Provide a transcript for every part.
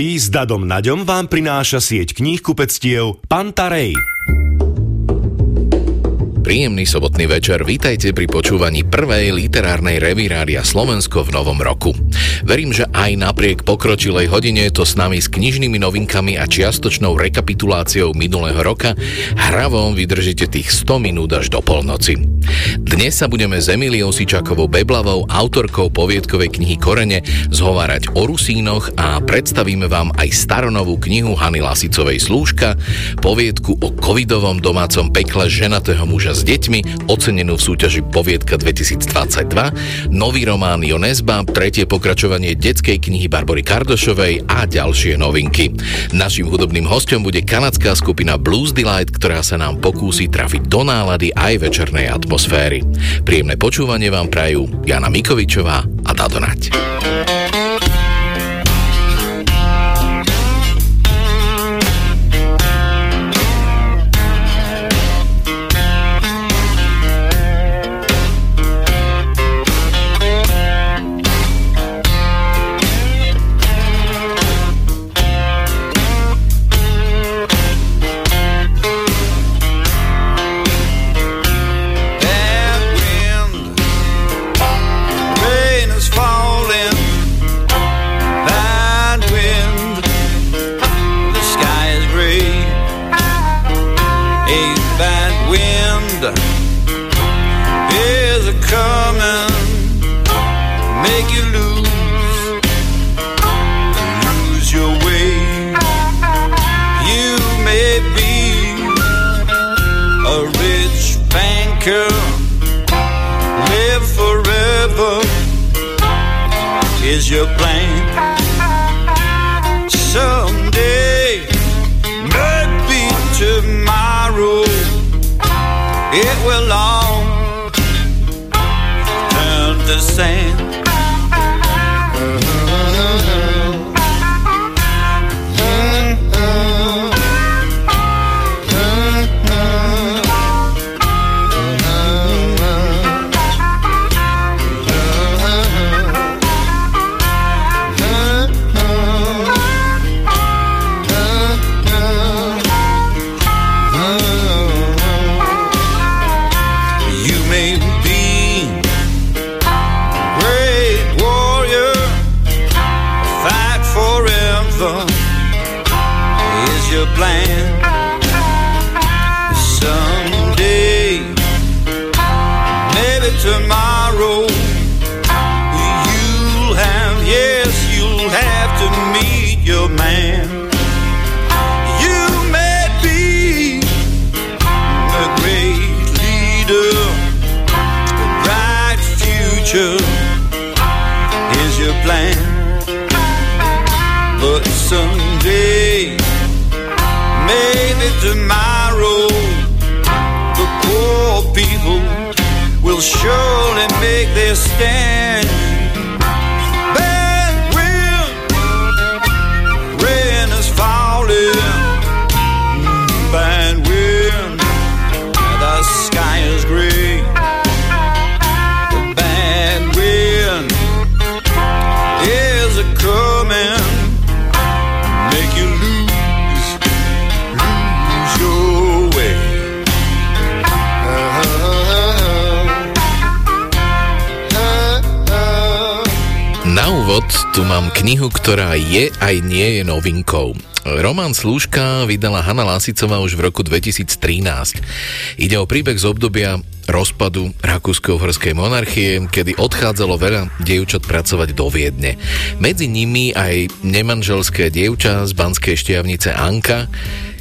Kvíz s Dadom Naďom vám prináša sieť kníhkupectiev Panta Rhei. Príjemný sobotný večer, vítajte pri počúvaní prvej literárnej revy Rádia Slovensko v novom roku. Verím, že aj napriek pokročilej hodine to s nami s knižnými novinkami a čiastočnou rekapituláciou minulého roka hravom vydržíte tých 100 minút až do polnoci. Dnes sa budeme s Emíliou Sičakovou Beblavou, autorkou poviedkovej knihy Korene, zhovárať o Rusínoch a predstavíme vám aj staronovú knihu Hany Lasicovej Slúžka, poviedku o covidovom domácom pekle ženatého muža s deťmi, ocenenú v súťaži Poviedka 2022, nový román Jo Nesbø, tretie pokračovanie detskej knihy Barbory Kardošovej a ďalšie novinky. Naším hudobným hosťom bude kanadská skupina Blues Delight, ktorá sa nám pokúsi trafiť do nálady aj večernej atmosféry. Príjemné počúvanie vám prajú Jana Mikovičová a Dado Naď. Your plan someday, maybe tomorrow, it will all turn to sand. Someday, maybe tomorrow, the poor people will surely make their stand. Bad wind, rain is falling. Bad wind, the sky is gray. Bad wind is a coming. Tu mám knihu, ktorá je aj nie je novinkou. Román Slúžka vydala Hana Lasicová už v roku 2013. Ide o príbeh z obdobia rozpadu rakúsko-uhorskej monarchie, kedy odchádzalo veľa dievčat pracovať do Viedne. Medzi nimi aj nemanželské dievča z banskej Štiavnice Anka,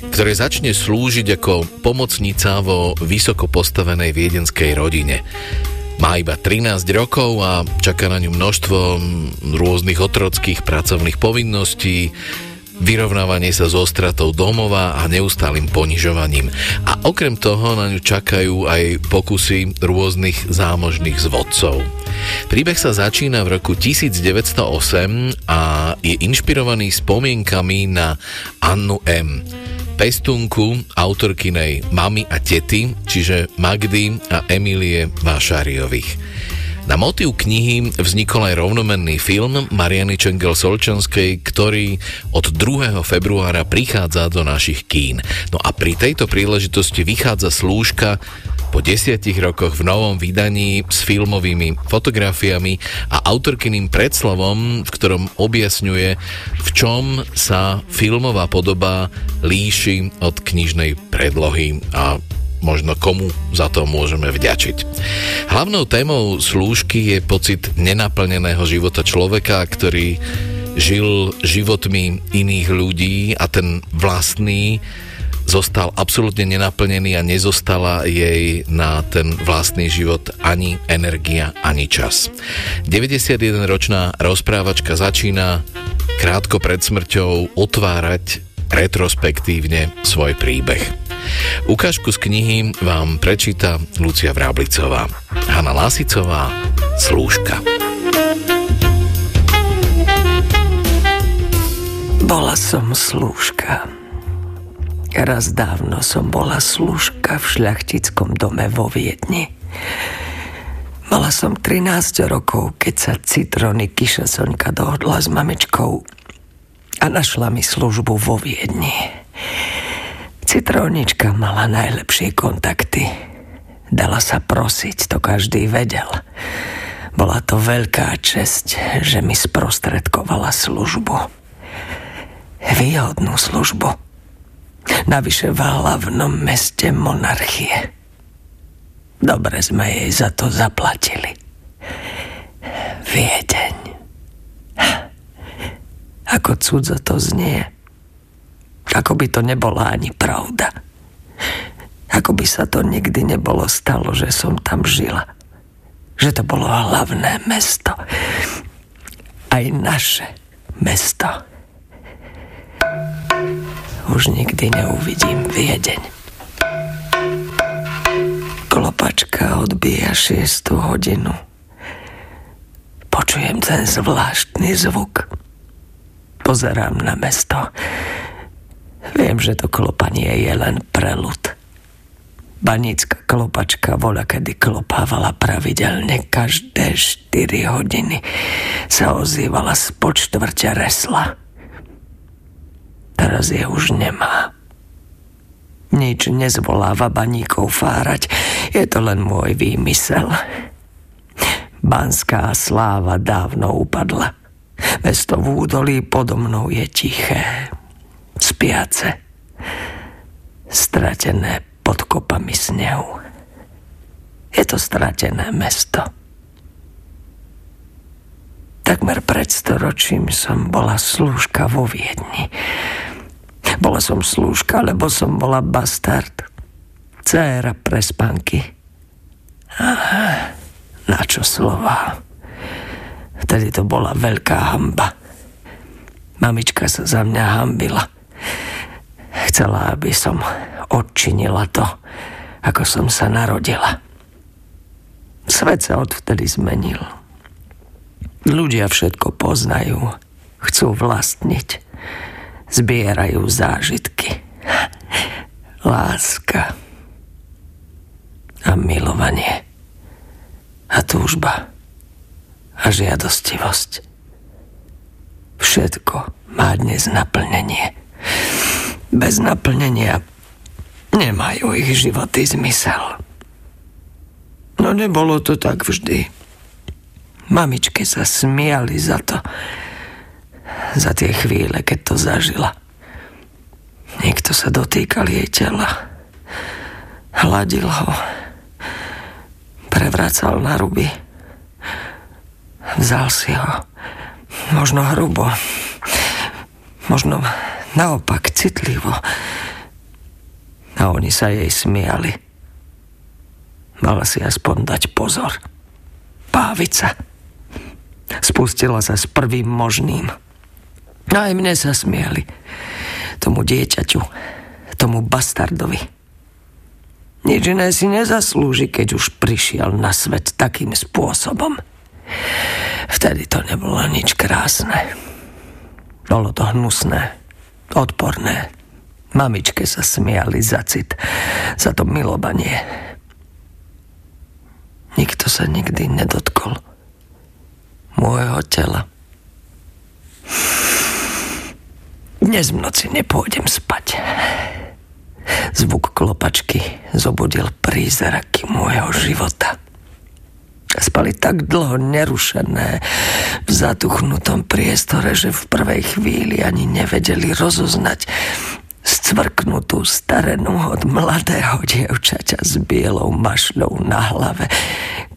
ktoré začne slúžiť ako pomocnica vo vysoko postavenej viedenskej rodine. Má iba 13 rokov a čaká na ňu množstvo rôznych otrockých pracovných povinností, vyrovnávanie sa so stratou domova a neustálym ponižovaním. A okrem toho na ňu čakajú aj pokusy rôznych zámožných zvodcov. Príbeh sa začína v roku 1908 a je inšpirovaný spomienkami na Annu M., pestunku autorkynej Mami a Tety, čiže Magdy a Emílie Vášáriových. Na motív knihy vznikol aj rovnomenný film Mariany Čengel Solčanskej, ktorý od 2. februára prichádza do našich kín. No a pri tejto príležitosti vychádza slúžka po 10 rokoch v novom vydaní s filmovými fotografiami a autorkyným predslovom, v ktorom objasňuje, v čom sa filmová podoba líši od knižnej predlohy a možno komu za to môžeme vďačiť. Hlavnou témou slúžky je pocit nenaplneného života človeka, ktorý žil životmi iných ľudí a ten vlastný zostal absolútne nenaplnený a nezostala jej na ten vlastný život ani energia, ani čas. 91-ročná rozprávačka začína krátko pred smrťou otvárať retrospektívne svoj príbeh. Ukážku z knihy vám prečíta Lucia Vráblicová. Hana Lasicová, Slúžka. Bola som slúžka. Raz dávno som bola slúžka v šľachtickom dome vo Viedni. Mala som 13 rokov, keď sa Citrony Kišasonka dohodla s mamičkou a našla mi službu vo Viedni. Citrónička mala najlepšie kontakty. Dala sa prosiť, to každý vedel. Bola to veľká česť, že mi sprostredkovala službu. Výhodnú službu. Navyše v hlavnom meste monarchie. Dobre sme jej za to zaplatili. Viedeň. Ako cudzo to znie. Ako by to nebola ani pravda. Ako by sa to nikdy nebolo stalo, že som tam žila. Že to bolo hlavné mesto. Aj naše mesto. Už nikdy neuvidím Viedeň. Klopačka odbíja 6. hodinu. Počujem ten zvláštny zvuk. Pozerám na mesto. Viem, že to klopanie je len prelud. Banícka klopačka voľakedy klopávala pravidelne. Každé 4 hodiny sa ozývala z počtvrťa resla. Teraz je už nemá. Nič nezvoláva baníkov fárať. Je to len môj výmysel. Banská sláva dávno upadla. Mesto v údolí podo mnou je tiché. Spiace, stratené pod kopami snehu. Je to stratené mesto. Takmer pred 100 ročím som bola slúžka vo Viedni. Bola som slúžka, lebo som bola bastard. Dcéra prespanky. Aha, načo slová. Vtedy to bola veľká hanba. Mamička sa za mňa hanbila. Chcela, aby som odčinila to, ako som sa narodila. Svet sa odvtedy zmenil. Ľudia všetko poznajú, chcú vlastniť, zbierajú zážitky. Láska a milovanie a túžba a žiadostivosť. Všetko má dnes naplnenie. Bez naplnenia nemajú ich životy zmysel. No nebolo to tak vždy. Mamičke sa smiali za to. Za tie chvíle, keď to zažila. Niekto sa dotýkal jej tela. Hladil ho. Prevracal na ruby. Vzal si ho. Možno hrubo. Možno naopak citlivo. A oni sa jej smiali. Mala si aspoň dať pozor. Pávica. Spustila sa s prvým možným. Aj mne sa smiali. Tomu dieťaťu. Tomu bastardovi. Nič iné si nezaslúži, keď už prišiel na svet takým spôsobom. Vtedy to nebolo nič krásne. Bolo to hnusné. Odporné. Mamičke sa smiali za cit, za to milovanie. nikto sa nikdy nedotkol môjho tela. Dnes v noci nepôjdem spať. Zvuk klopačky zobudil prízraky môjho života. Spali tak dlho nerušené v zatuchnutom priestore, že v prvej chvíli ani nevedeli rozoznať scvrknutú starenu od mladého dievčaťa s bielou mašľou na hlave,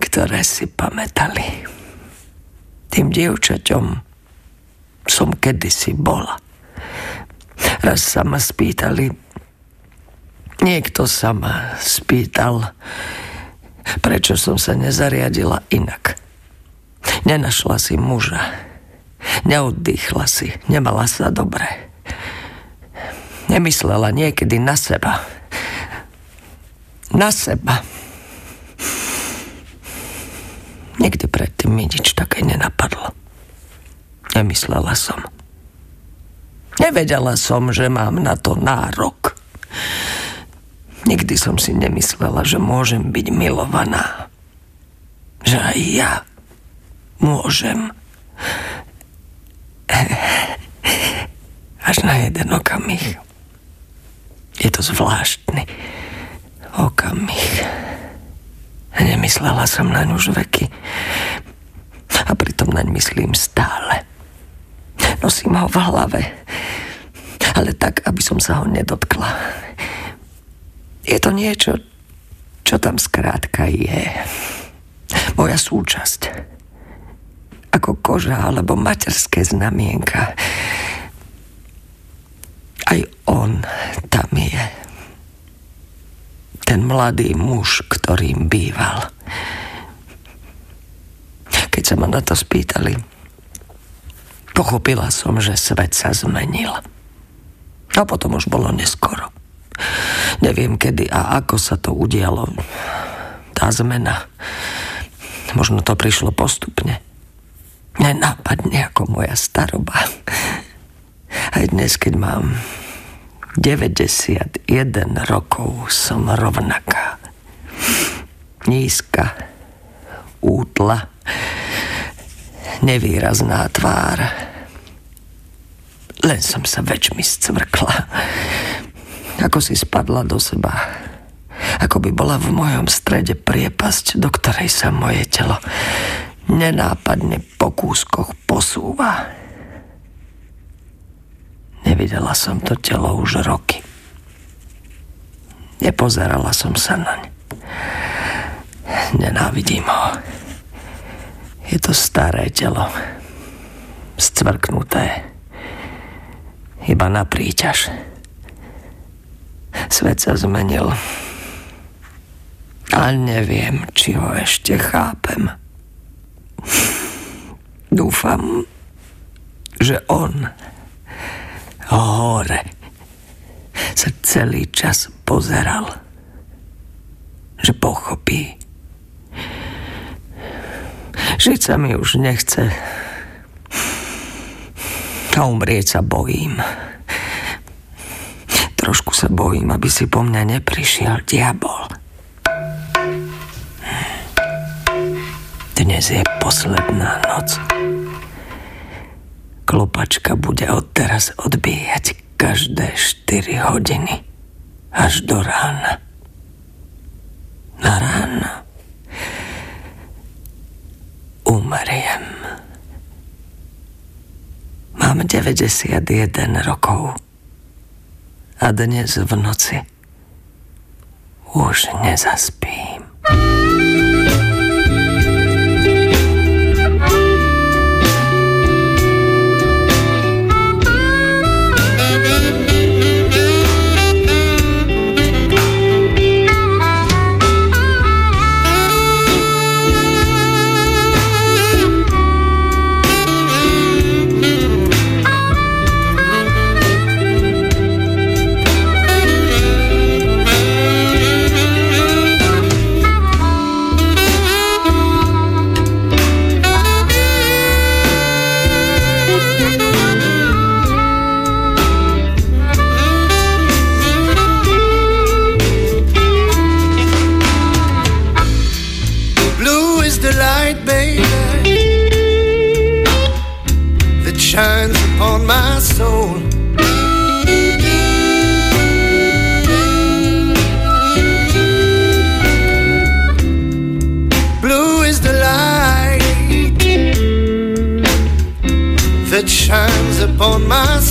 ktoré si pamätali. Tým dievčaťom som kedysi bola. Raz sa ma spýtali, niekto sa ma spýtal, prečo som sa nezariadila inak. Nenašla si muža, neoddychla si, nemala sa dobre. Nemyslela niekedy na seba. Na seba. Nikdy predtým mi nič také nenapadlo. Nemyslela som. Nevedela som, že mám na to nárok. Nikdy som si nemyslela, že môžem byť milovaná. Že aj ja môžem. Až na jeden okamih. Je to zvláštny okamih. Nemyslela som naň už veky. A pritom naň myslím stále. Nosím ho v hlave. Ale tak, aby som sa ho nedotkla. Je to niečo, čo tam skrátka je. Moja súčasť. Ako koža alebo materské znamienka. Aj on tam je. Ten mladý muž, ktorým býval. Keď sa ma na to spýtali, pochopila som, že svet sa zmenil. A potom už bolo neskoro. Neviem, kedy a ako sa to udialo. Tá zmena. Možno to prišlo postupne. Nenápadne ako moja staroba. Aj dnes, keď mám 91 rokov, som rovnaká. Nízka, útla, nevýrazná tvár. Len som sa väčšmi scvrkla. Ako si spadla do seba. Ako by bola v mojom strede priepasť, do ktorej sa moje telo nenápadne po kúskoch posúva. Nevidela som to telo už roky. Nepozerala som sa naň. Nenávidím ho. Je to staré telo. Scvrknuté. Iba na príťaž. Svet sa zmenil. Ale neviem, či ho ešte chápem. Dúfam, že on hore sa celý čas pozeral, že pochopí. Žiť sa mi už nechce a umrieť sa bojím. Trošku sa bojím, aby si po mňa neprišiel diabol. Dnes je posledná noc. Klopačka bude odteraz odbíjať každé 4 hodiny až do rána. Na ráno umriem. Mám 91 rokov a dnes v noci už nezaspím.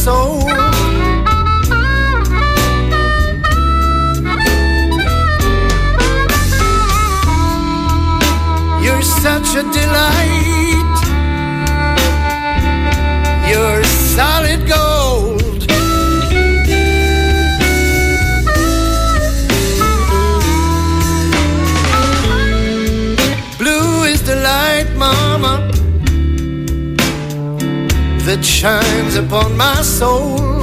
jsou. You're such a delight, you're solid gold. Blue is the light, mama, that shines upon my soul.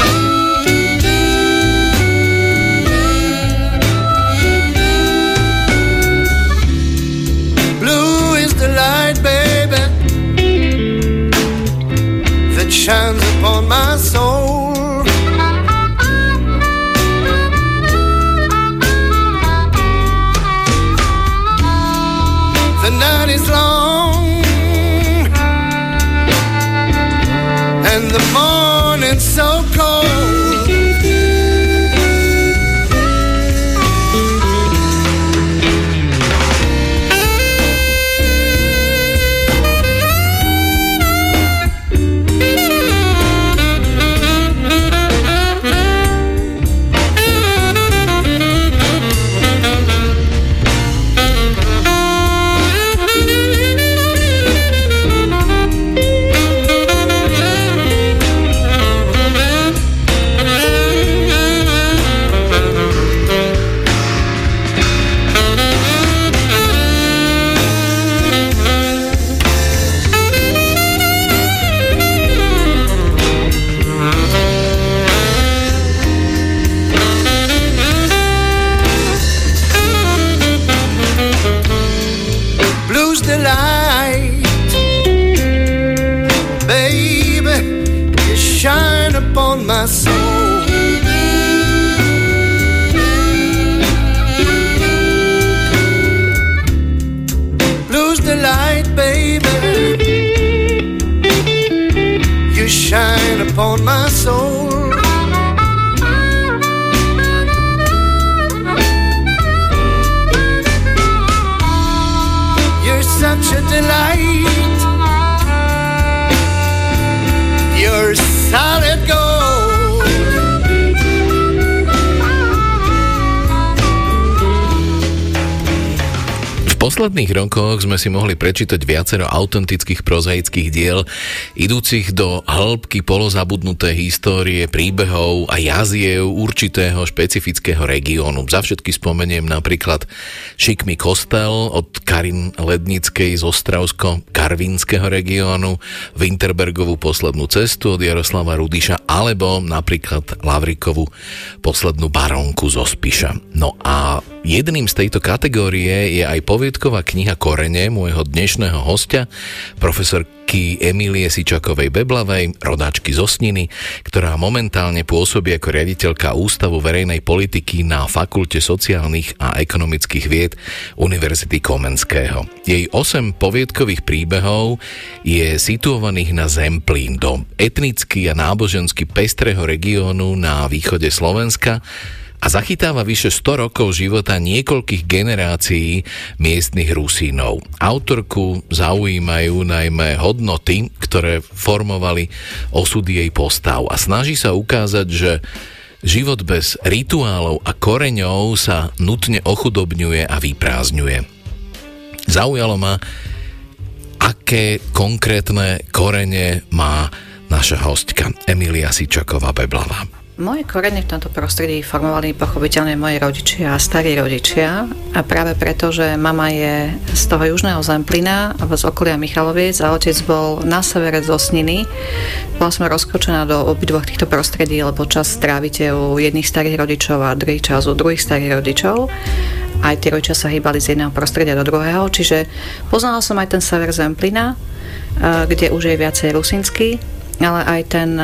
Blue is the light, baby, that shines upon my soul. The night is long and the morning so cold. V posledných rokoch sme si mohli prečítať viacero autentických prozaických diel, idúcich do hĺbky polozabudnuté histórie, príbehov a jaziev určitého špecifického regiónu. Za všetky spomeniem napríklad Šikmý kostel od Karin Lednickej z Ostravsko-Karvinského regiónu, Winterbergovú poslednú cestu od Jaroslava Rudiša alebo napríklad Lavrikovu poslednú baronku zo Spiša. No a jedným z tejto kategórie je aj poviedková kniha Korene môjho dnešného hostia, profesorky Emílie Sičakovej Beblavej, rodáčky z Osniny, ktorá momentálne pôsobí ako riaditeľka Ústavu verejnej politiky na Fakulte sociálnych a ekonomických vied Univerzity Komenského. Jej 8 poviedkových príbehov je situovaných na Zemplín, do etnicky a nábožensky pestrého regiónu na východe Slovenska, a zachytáva vyše 100 rokov života niekoľkých generácií miestnych Rusínov. Autorku zaujímajú najmä hodnoty, ktoré formovali osudy jej postav, a snaží sa ukázať, že život bez rituálov a koreňov sa nutne ochudobňuje a vyprázdňuje. Zaujalo ma, aké konkrétne korene má naša hostka Emília Sičaková Beblavá. Moje korene v tomto prostredí formovali pochopiteľne moji rodičia a starí rodičia, a práve preto, že mama je z toho južného Zemplína z okolia Michaloviec a otec bol na severe z Osniny. Bola som rozkročená do obidvoch týchto prostredí, lebo čas strávite u jedných starých rodičov a druhý čas u druhých starých rodičov. Aj tie rodičia sa hýbali z jedného prostredia do druhého, čiže poznala som aj ten sever Zemplína, kde už je viacej rusínsky, ale aj ten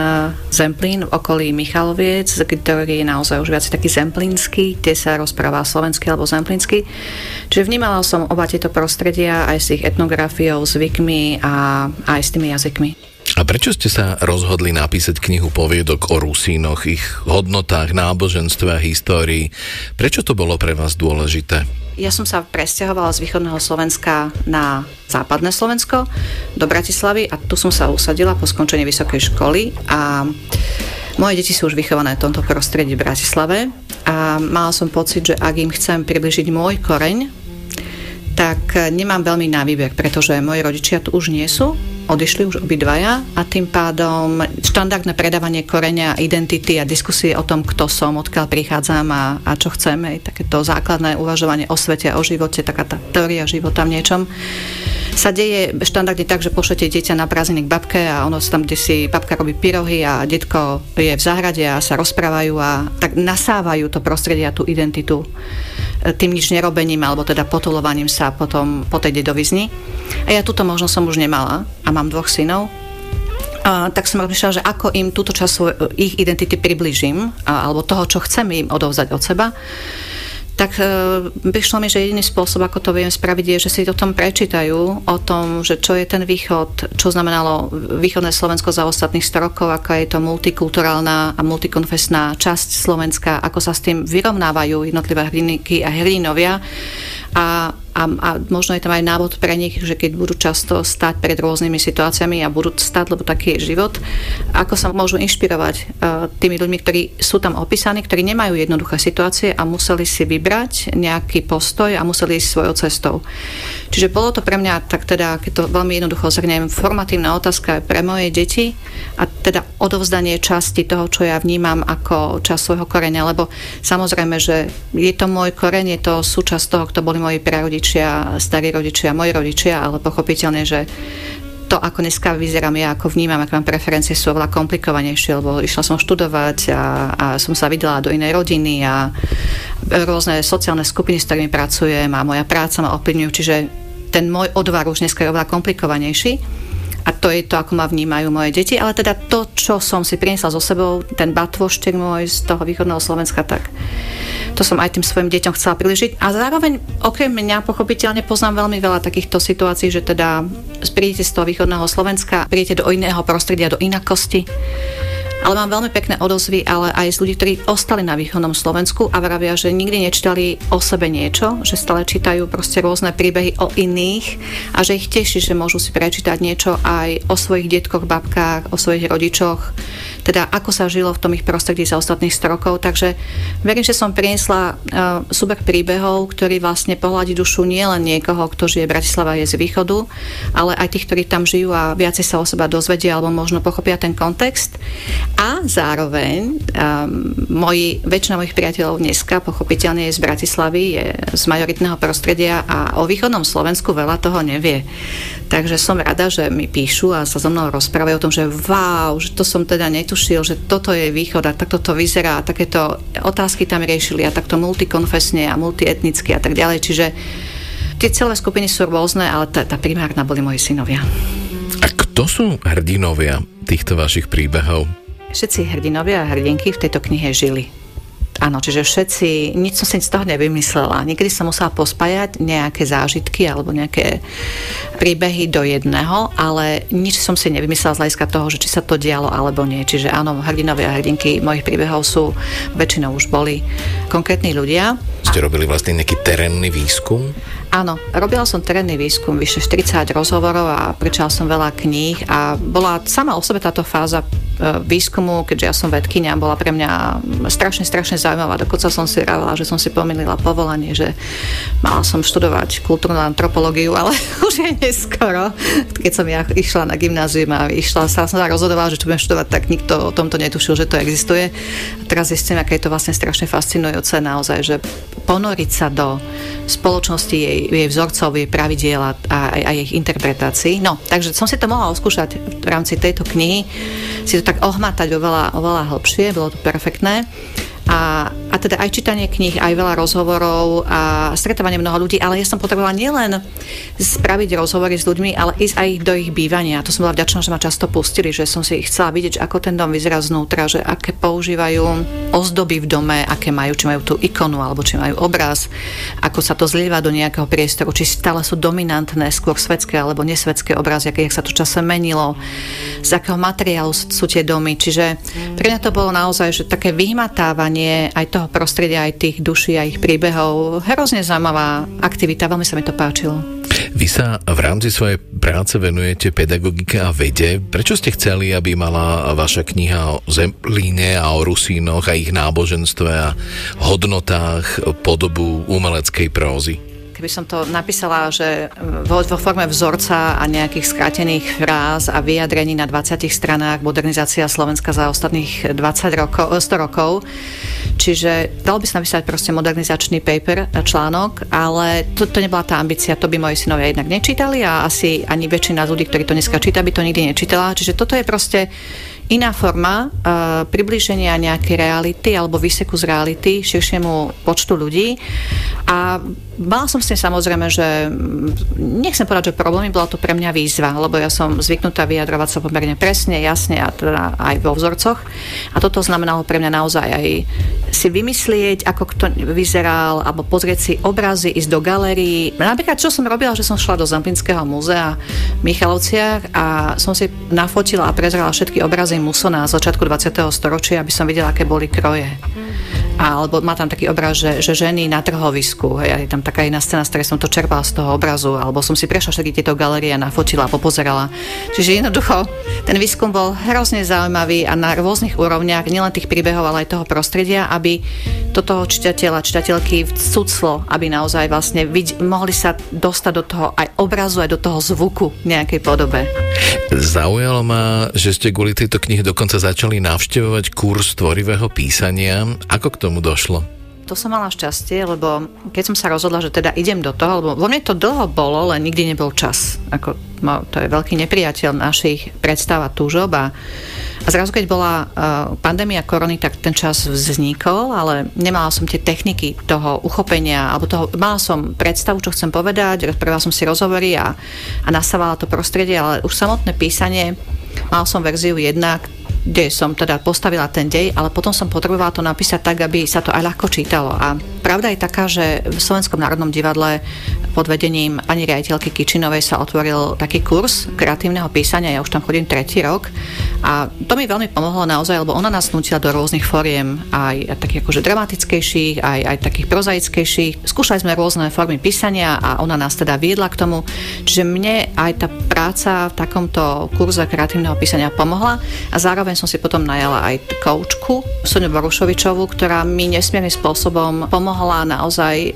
Zemplín v okolí Michaloviec, ktorý je naozaj už viac taký zemplínsky, kde sa rozpráva slovensky alebo zemplínsky. Čiže vnímala som oba tieto prostredia aj s ich etnografiou, zvykmi a aj s tými jazykmi. A prečo ste sa rozhodli napísať knihu poviedok o Rusínoch, ich hodnotách, náboženstve a histórii? Prečo to bolo pre vás dôležité? Ja som sa presťahovala z východného Slovenska na západné Slovensko, do Bratislavy, a tu som sa usadila po skončení vysokej školy a Moje deti sú už vychované v tomto prostredí v Bratislave a mala som pocit, že ak im chcem približiť môj koreň, tak nemám veľmi na výber, pretože moji rodičia tu už nie sú, odišli už obidvaja a tým pádom štandardné predávanie koreňa, identity a diskusie o tom, kto som, odkiaľ prichádzam a čo chcem, takéto základné uvažovanie o svete a o živote, taká tá teória života v niečom, sa deje štandardne tak, že pošlete dieťa na prázdniny k babke a ono tam, kde si babka robí pyrohy a detko je v záhrade a sa rozprávajú a tak nasávajú to prostredie a tú identitu tým nič nerobením alebo teda potulovaním sa potom po tej dedovizni. A ja túto možnosť som už nemala a mám dvoch synov. Tak som rozmýšľala, že ako im túto časť ich identity približím alebo toho, čo chcem im odovzdať od seba. Tak prišlo mi, že jediný spôsob, ako to viem spraviť, je, že si o tom prečítajú, o tom, že čo je ten východ, čo znamenalo východné Slovensko za ostatných 100 rokov, aká je to multikulturálna a multikonfesná časť Slovenska, ako sa s tým vyrovnávajú jednotlivé hrdinky a hrdinovia. A možno je tam aj návod pre nich, že keď budú často stáť pred rôznymi situáciami a budú stáť, lebo taký je život, ako sa môžu inšpirovať tými ľuďmi, ktorí sú tam opísaní, ktorí nemajú jednoduché situácie a museli si vybrať nejaký postoj a museli ísť svojou cestou. Čiže bolo to pre mňa, tak teda, keď to veľmi jednoducho zhrniem, formatívna otázka pre moje deti a teda odovzdanie časti toho, čo ja vnímam ako časť svojho koreňa, lebo samozrejme, že je to môj koreň, je to súčasť toho, kto boli moji prarodičia, starí rodičia, moji rodičia, ale pochopiteľne, že to, ako dneska vyzerám ja, ako vnímam, aké mám preferencie, sú oveľa komplikovanejšie, lebo išla som študovať a som sa vydala do inej rodiny a rôzne sociálne skupiny, s ktorými pracujem a moja práca ma ovplyvňujú, čiže ten môj odvar už dneska je oveľa komplikovanejší a to je to, ako ma vnímajú moje deti, ale teda to, čo som si priniesla so sebou, ten batvoštek môj z toho východného Slovenska, tak to som aj tým svojim deťom chcela približiť. A zároveň, okrem mňa, pochopiteľne poznám veľmi veľa takýchto situácií, že teda prídete z toho východného Slovenska, prídete do iného prostredia, do inakosti. Ale mám veľmi pekné odozvy, ale aj z ľudí, ktorí ostali na východnom Slovensku a vravia, že nikdy nečítali o sebe niečo, že stále čítajú proste rôzne príbehy o iných a že ich teší, že môžu si prečítať niečo aj o svojich detkoch, babkách, o svojich rodičoch, teda ako sa žilo v tom ich prostredí za ostatných 100 rokov. Takže verím, že som priniesla súber príbehov, ktorý vlastne pohľadí dušu nielen niekoho, kto žije v Bratislave, je z východu, ale aj tých, ktorí tam žijú a viacej sa o seba dozvedia alebo možno pochopia ten kontext. A zároveň väčšina mojich priateľov dneska pochopiteľne je z Bratislavy, je z majoritného prostredia a o východnom Slovensku veľa toho nevie. Takže som rada, že mi píšu a sa so mnou rozprávajú o tom, že wow, že to som teda netušil, že toto je východ a takto to vyzerá a takéto otázky tam riešili a takto multikonfesne a multietnicky a tak ďalej. Čiže tie celé skupiny sú rôzne, ale tá primárna boli moji synovia. A kto sú hrdinovia týchto vašich príbehov? Všetci hrdinovia a hrdinky v tejto knihe žili. Áno, čiže všetci, nič som si z toho nevymyslela. Niekedy som musela pospájať nejaké zážitky alebo nejaké príbehy do jedného, ale nič som si nevymyslela z hľadiska toho, že či sa to dialo alebo nie. Čiže áno, hrdinovia a hrdinky mojich príbehov sú, väčšinou už boli konkrétni ľudia. Ste robili vlastne nejaký terénny výskum? Áno, robila som terénny výskum, vyše 40 rozhovorov a prečítala som veľa kníh a bola sama o sebe táto fáza výskumu, keďže ja som vedkyňa, bola pre mňa strašne zaujímavá. Dokonca som si rávala, že som si pomýlila povolanie, že mala som študovať kultúrnu antropológiu, ale už je neskoro. Keď som ja išla na gymnázium a sa rozhodovala, že čo budem študovať, tak nikto o tomto netušil, že to existuje. A teraz zistím, aké je to vlastne strašne fascinujúce naozaj, že ponoriť sa do spoločnosti, jej vzorcov, jej pravidiel a ich interpretácií. No, takže som si to mohla oskúšať v rámci tejto knihy, si to tak ohmatať oveľa hlbšie, bolo to perfektné. A teda aj čítanie kníh, aj veľa rozhovorov a stretávanie mnoho ľudí, ale ja som potrebovala nielen spraviť rozhovory s ľuďmi, ale ísť aj do ich bývania. To som bola vďačná, že ma často pustili, že som si chcela vidieť, ako ten dom vyzerá znútra, že aké používajú ozdoby v dome, aké majú, či majú tú ikonu, alebo či majú obraz, ako sa to zlieva do nejakého priestoru, či stále sú dominantné, skôr svetské alebo nesvetské obrazy, aké sa to čase menilo, z akého materiálu sú tie domy. Čiže pre mňa to bolo naozaj, že také vyhmatávanie aj toho prostredia, aj tých duší a ich príbehov. Hrozne zaujímavá aktivita, veľmi sa mi to páčilo. Vy sa v rámci svojej práce venujete pedagogike a vede. Prečo ste chceli, aby mala vaša kniha o Zemplíne a o Rusínoch a ich náboženstve a hodnotách podobu umeleckej prózy? Keby som to napísala, že vo forme vzorca a nejakých skrátených fráz a vyjadrení na 20 stranách modernizácia Slovenska za ostatných 100 rokov, čiže dalo by sa napísať proste modernizačný paper, článok, ale to nebola tá ambícia, to by moji synovia jednak nečítali a asi ani väčšina ľudí, ktorí to dneska číta, by to nikdy nečítala, čiže toto je proste iná forma priblíženia nejakej reality alebo výseku z reality širšiemu počtu ľudí. A mala som s tým samozrejme, že nechcem povedať, že problémy, bola to pre mňa výzva, lebo ja som zvyknutá vyjadrovať sa pomerne presne, jasne a teda aj vo vzorcoch. A toto znamenalo pre mňa naozaj aj si vymyslieť, ako kto vyzeral, alebo pozrieť si obrazy, ísť do galérií. Napríklad, čo som robila, že som šla do Zemplínskeho múzea v Michalovciach a som si nafotila a prezrela všetky obrazy Musona z začiatku 20. storočia, aby som videla, aké boli kroje. Alebo má tam taký obraz, že ženy na trhovisku. Hej, je tam taká iná scéna, z ktorej som to čerpala z toho obrazu. Alebo som si prešla všetky tieto galérie a nafotila a popozerala. Čiže jednoducho, ten výskum bol hrozne zaujímavý a na rôznych úrovniach, nielen tých príbehov, ale aj toho prostredia, aby toto čitateľa, čitateľky vcuclo, aby naozaj vlastne mohli sa dostať do toho aj obrazu, aj do toho zvuku v nejakej podobe. Zaujalo ma, že ste kvôli tejto knihy dokonca začali navštevovať kurz tvorivého písania. Ako k tomu došlo? To som mala šťastie, lebo keď som sa rozhodla, že teda idem do toho, lebo vo mne to dlho bolo, len nikdy nebol čas. To je veľký nepriateľ našich predstáv a túžob. A zrazu, keď bola pandémia korony, tak ten čas vznikol, ale nemala som tie techniky toho uchopenia, alebo toho, mala som predstavu, čo chcem povedať, rozprávala som si rozhovory a nasávala to prostredie, ale už samotné písanie, mala som verziu 1, kde som teda postavila ten dej, ale potom som potrebovala to napísať tak, aby sa to aj ľahko čítalo. A pravda je taká, že v Slovenskom národnom divadle pod vedením pani riaditeľky Kičinovej sa otvoril taký kurz kreatívneho písania, ja už tam chodím 3. rok a to mi veľmi pomohlo naozaj, lebo ona nás nutila do rôznych foriem, aj takých akože dramatickejších, aj takých prozaickejších. Skúšali sme rôzne formy písania a ona nás teda viedla k tomu, čiže mne aj tá práca v takomto kurze kreatívneho písania pomohla a zároveň som si potom najala aj koučku Soniu Borušovičovú, ktorá mi nesmiernym spôsobom pomohla naozaj,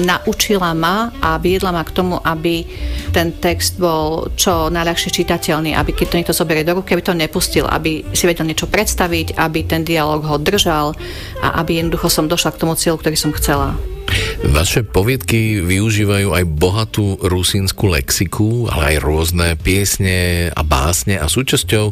naučila ma a viedla ma k tomu, aby ten text bol čo najľahšie čitateľný, aby keď to niekto zoberie do ruky, aby to nepustil, aby si vedel niečo predstaviť, aby ten dialog ho držal a aby jednoducho som došla k tomu cieľu, ktorý som chcela. Vaše poviedky využívajú aj bohatú rusínsku lexiku, ale aj rôzne piesne a básne a súčasťou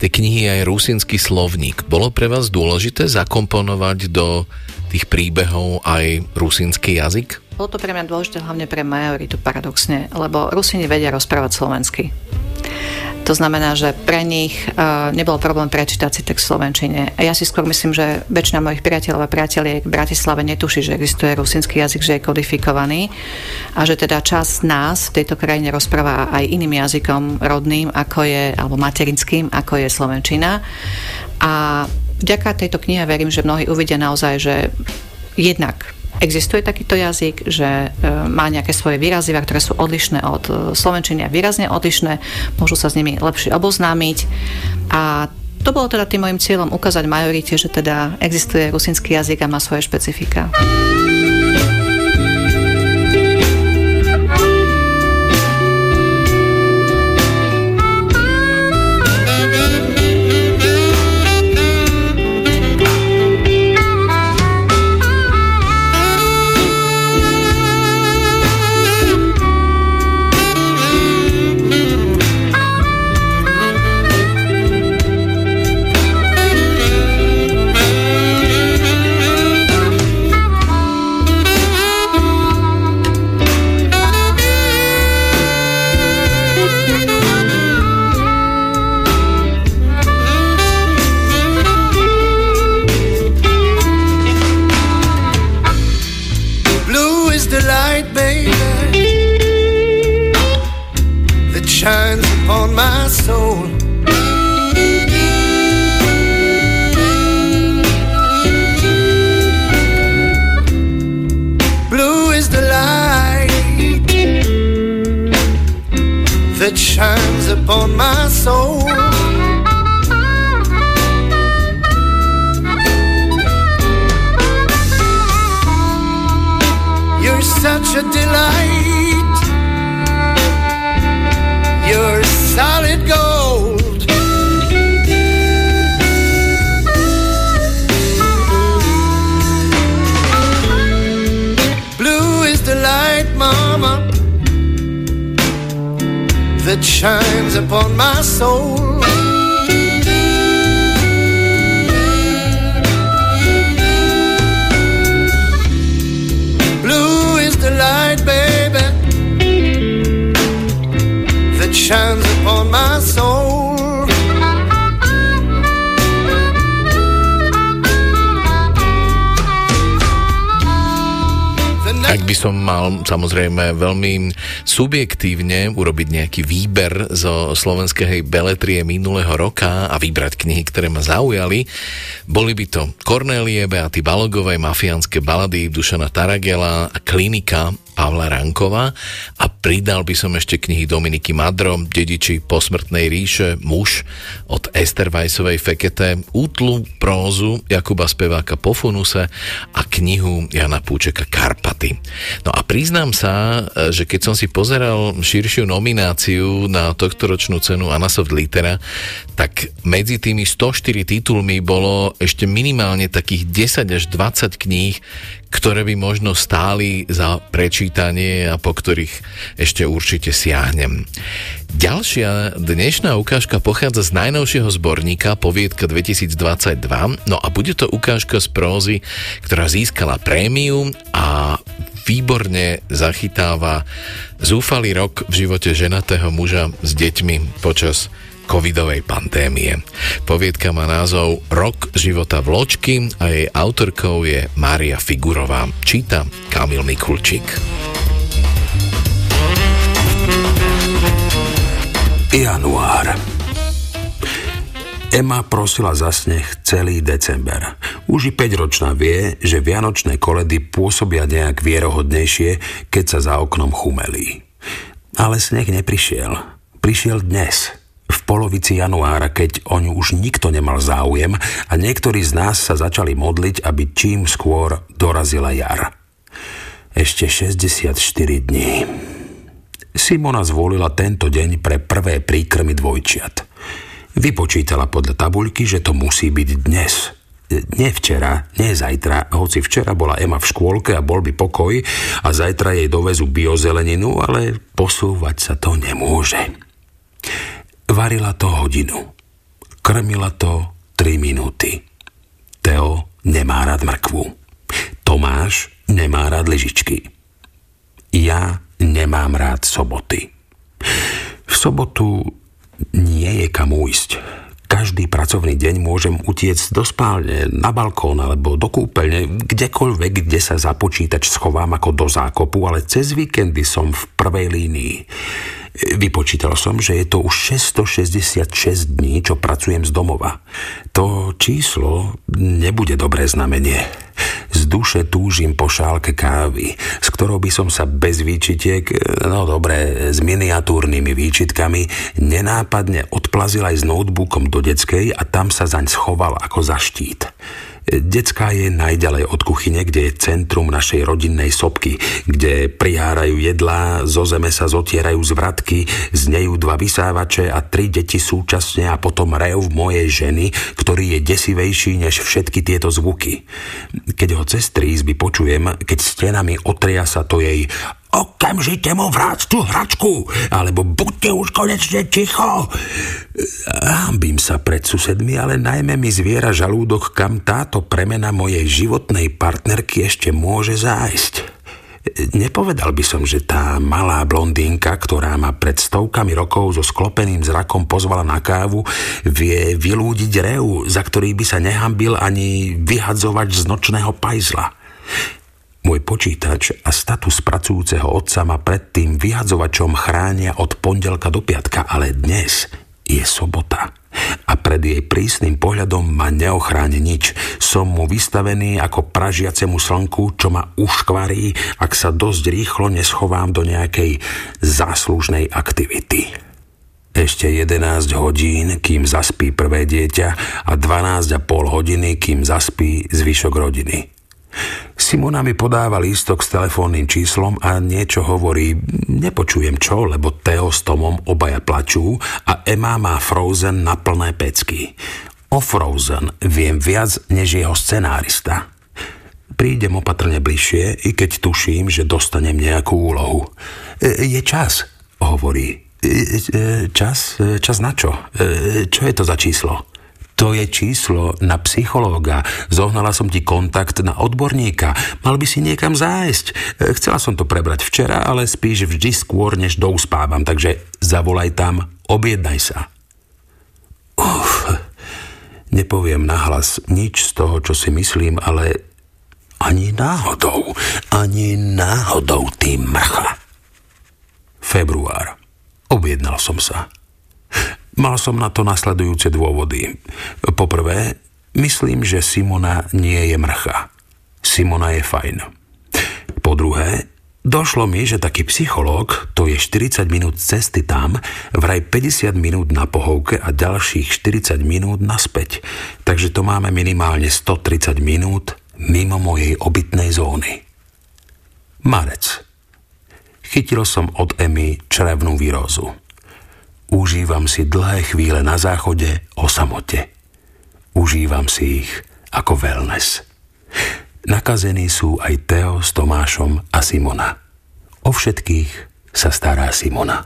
tej knihy je aj rusínsky slovník. Bolo pre vás dôležité zakomponovať do tých príbehov aj rusínsky jazyk? Bolo to pre mňa dôležité hlavne pre majoritu paradoxne, lebo Rusíni vedia rozprávať slovensky. To znamená, že pre nich nebol problém prečítať si text v slovenčine. Ja si skôr myslím, že väčšina mojich priateľov a priateliek v Bratislave netuší, že existuje rusínsky jazyk, že je kodifikovaný a že teda časť nás v tejto krajine rozpráva aj iným jazykom rodným, ako je, alebo materinským, ako je slovenčina. A vďaka tejto knihe verím, že mnohí uvidia naozaj, že jednak existuje takýto jazyk, že má nejaké svoje výrazivá, ktoré sú odlišné od slovenčiny a výrazne odlišné, môžu sa s nimi lepšie oboznámiť a to bolo teda tým mojím cieľom ukázať majorite, že teda existuje rusínsky jazyk a má svoje špecifika. such a delight. You're solid gold. Blue is the light, mama, that shines upon my soul. Light, baby, that shines upon my soul. Ak by som mal samozrejme veľmi subjektívne urobiť nejaký výber zo slovenskej beletrie minulého roka a vybrať knihy, ktoré ma zaujali, boli by to Kornélie Beaty Balogovej, Mafiánske balady Dušana Taragela a Klinika Pavla Rankova a pridal by som ešte knihy Dominiky Madro, Dediči posmrtnej ríše, Muž od Ester Weissovej Fekete, útlu prózu Jakuba Speváka Pofunuse a knihu Jana Púčeka Karpaty. No a priznám sa, že keď som si pozeral širšiu nomináciu na tohtoročnú cenu Anasoft litera, tak medzi tými 104 titulmi bolo ešte minimálne takých 10 až 20 kníh, ktoré by možno stáli za prečítanie a po ktorých ešte určite siahnem. Ďalšia dnešná ukážka pochádza z najnovšieho zborníka Poviedka 2022, no a bude to ukážka z prózy, ktorá získala prémiu a výborne zachytáva zúfalý rok v živote ženatého muža s deťmi počas covidovej pandémie. Poviedka má názov Rok života vločky a jej autorkou je Mária Figurová. Číta Kamil Mikulčík. Január. Ema prosila za sneh celý december. Už i 5-ročná vie, že vianočné koledy pôsobia nejak vierohodnejšie, keď sa za oknom chumelí. Ale sneh neprišiel. Prišiel dnes. V polovici januára, keď o ňu už nikto nemal záujem a niektorí z nás sa začali modliť, aby čím skôr dorazila jar. Ešte 64 dní. Simona zvolila tento deň pre prvé príkrmy dvojčiat. Vypočítala podľa tabuľky, že to musí byť dnes. Nie včera, nie zajtra, hoci včera bola Ema v škôlke a bol by pokoj a zajtra jej dovezú biozeleninu, ale posúvať sa to nemôže. Varila to hodinu. Krmila to 3 minúty. Teo nemá rád mrkvu. Tomáš nemá rád lyžičky. Ja nemám rád soboty. V sobotu nie je kam ísť. Každý pracovný deň môžem utiecť do spálne, na balkón alebo do kúpeľne, kdekoľvek, kde sa za počítač schovám ako do zákopu, ale cez víkendy som v prvej línii. Vypočítal som, že je to už 666 dní, čo pracujem z domova. To číslo nebude dobré znamenie. Z duše túžim po šálke kávy, s ktorou by som sa bez výčitiek, no dobre, s miniatúrnymi výčitkami, nenápadne odplazil aj s notebookom do detskej a tam sa zaň schoval ako za štít. Decká je najďalej od kuchyne, kde je centrum našej rodinnej sopky, kde prihárajú jedlá, zo zeme sa zotierajú zvratky, znejú 2 vysávače a 3 deti súčasne a potom rev mojej ženy, ktorý je desivejší než všetky tieto zvuky. Keď ho cez 3 izby počujem, keď stenami otria sa to jej okamžite mu vráť tú hračku, alebo buďte už konečne ticho. Hámbim sa pred susedmi, ale najmä mi zviera žalúdok, kam táto premena mojej životnej partnerky ešte môže zájsť. Nepovedal by som, že tá malá blondínka, ktorá ma pred 100 rokov so sklopeným zrakom pozvala na kávu, vie vylúdiť reu, za ktorý by sa nehambil ani vyhadzovač z nočného pajzla. Môj počítač a status pracujúceho otca ma predtým vyhadzovačom chránia od pondelka do piatka, ale dnes je sobota a pred jej prísnym pohľadom ma neochráni nič. Som mu vystavený ako pražiacemu slnku, čo ma uškvarí, ak sa dosť rýchlo neschovám do nejakej záslužnej aktivity. Ešte 11 hodín, kým zaspí prvé dieťa a 12,5 hodiny, kým zaspí zvyšok rodiny. Simona mi podáva lístok s telefónnym číslom a niečo hovorí. Nepočujem čo, lebo Teo s Tomom obaja plačú a Emma má Frozen na plné pecky. O Frozen viem viac než jeho scenárista. Prídem opatrne bližšie, i keď tuším, že dostanem nejakú úlohu. Je čas, hovorí. Čas na čo? Čo je to za číslo? To je číslo na psychológa. Zohnala som ti kontakt na odborníka. Mal by si niekam zájsť. Chcela som to prebrať včera, ale spíš vždy skôr, než douspávam. Takže zavolaj tam, objednaj sa. Nepoviem nahlas nič z toho, čo si myslím, ale ani náhodou, ty mrcha. Február. Objednal som sa. Mal som na to nasledujúce dôvody. Poprvé, myslím, že Simona nie je mrcha. Simona je fajn. Po druhé, došlo mi, že taký psychológ, to je 40 minút cesty tam, vraj 50 minút na pohovke a ďalších 40 minút naspäť. Takže to máme minimálne 130 minút mimo mojej obytnej zóny. Marec. Chytil som od Emmy črevnú výrozu. Užívam si dlhé chvíle na záchode o samote. Užívam si ich ako wellness. Nakazení sú aj Teo s Tomášom a Simona. O všetkých sa stará Simona.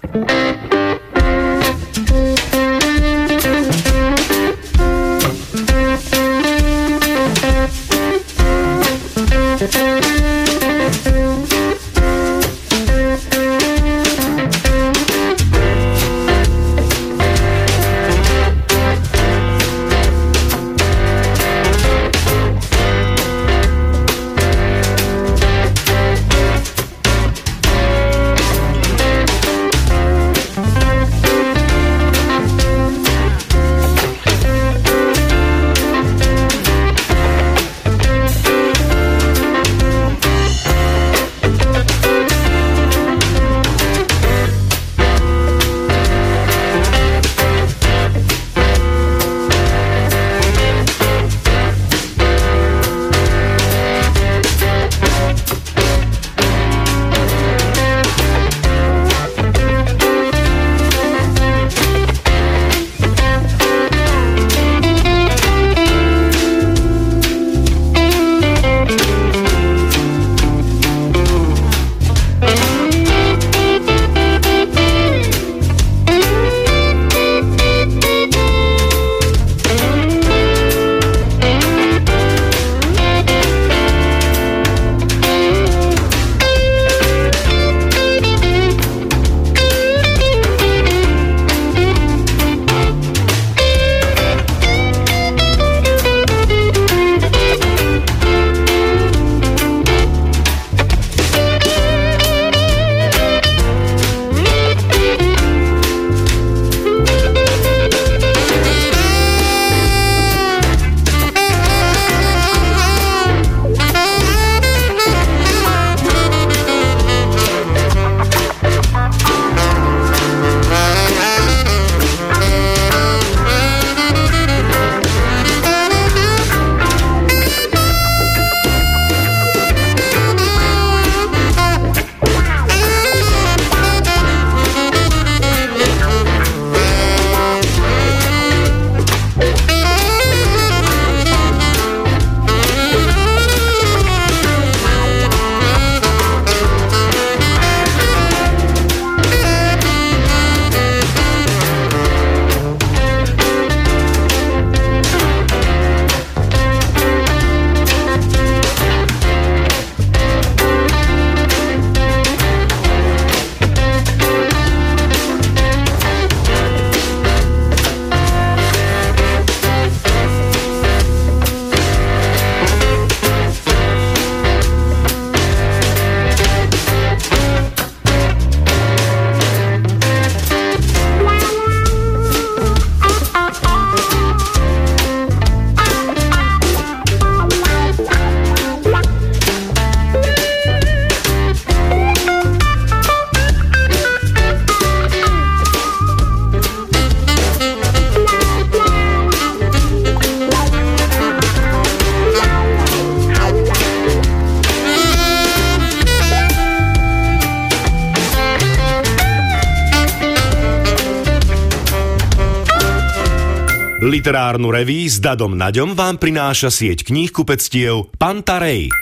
Literárnu reví s Dadom Naďom vám prináša sieť kníhkupectiev Panta Rhei.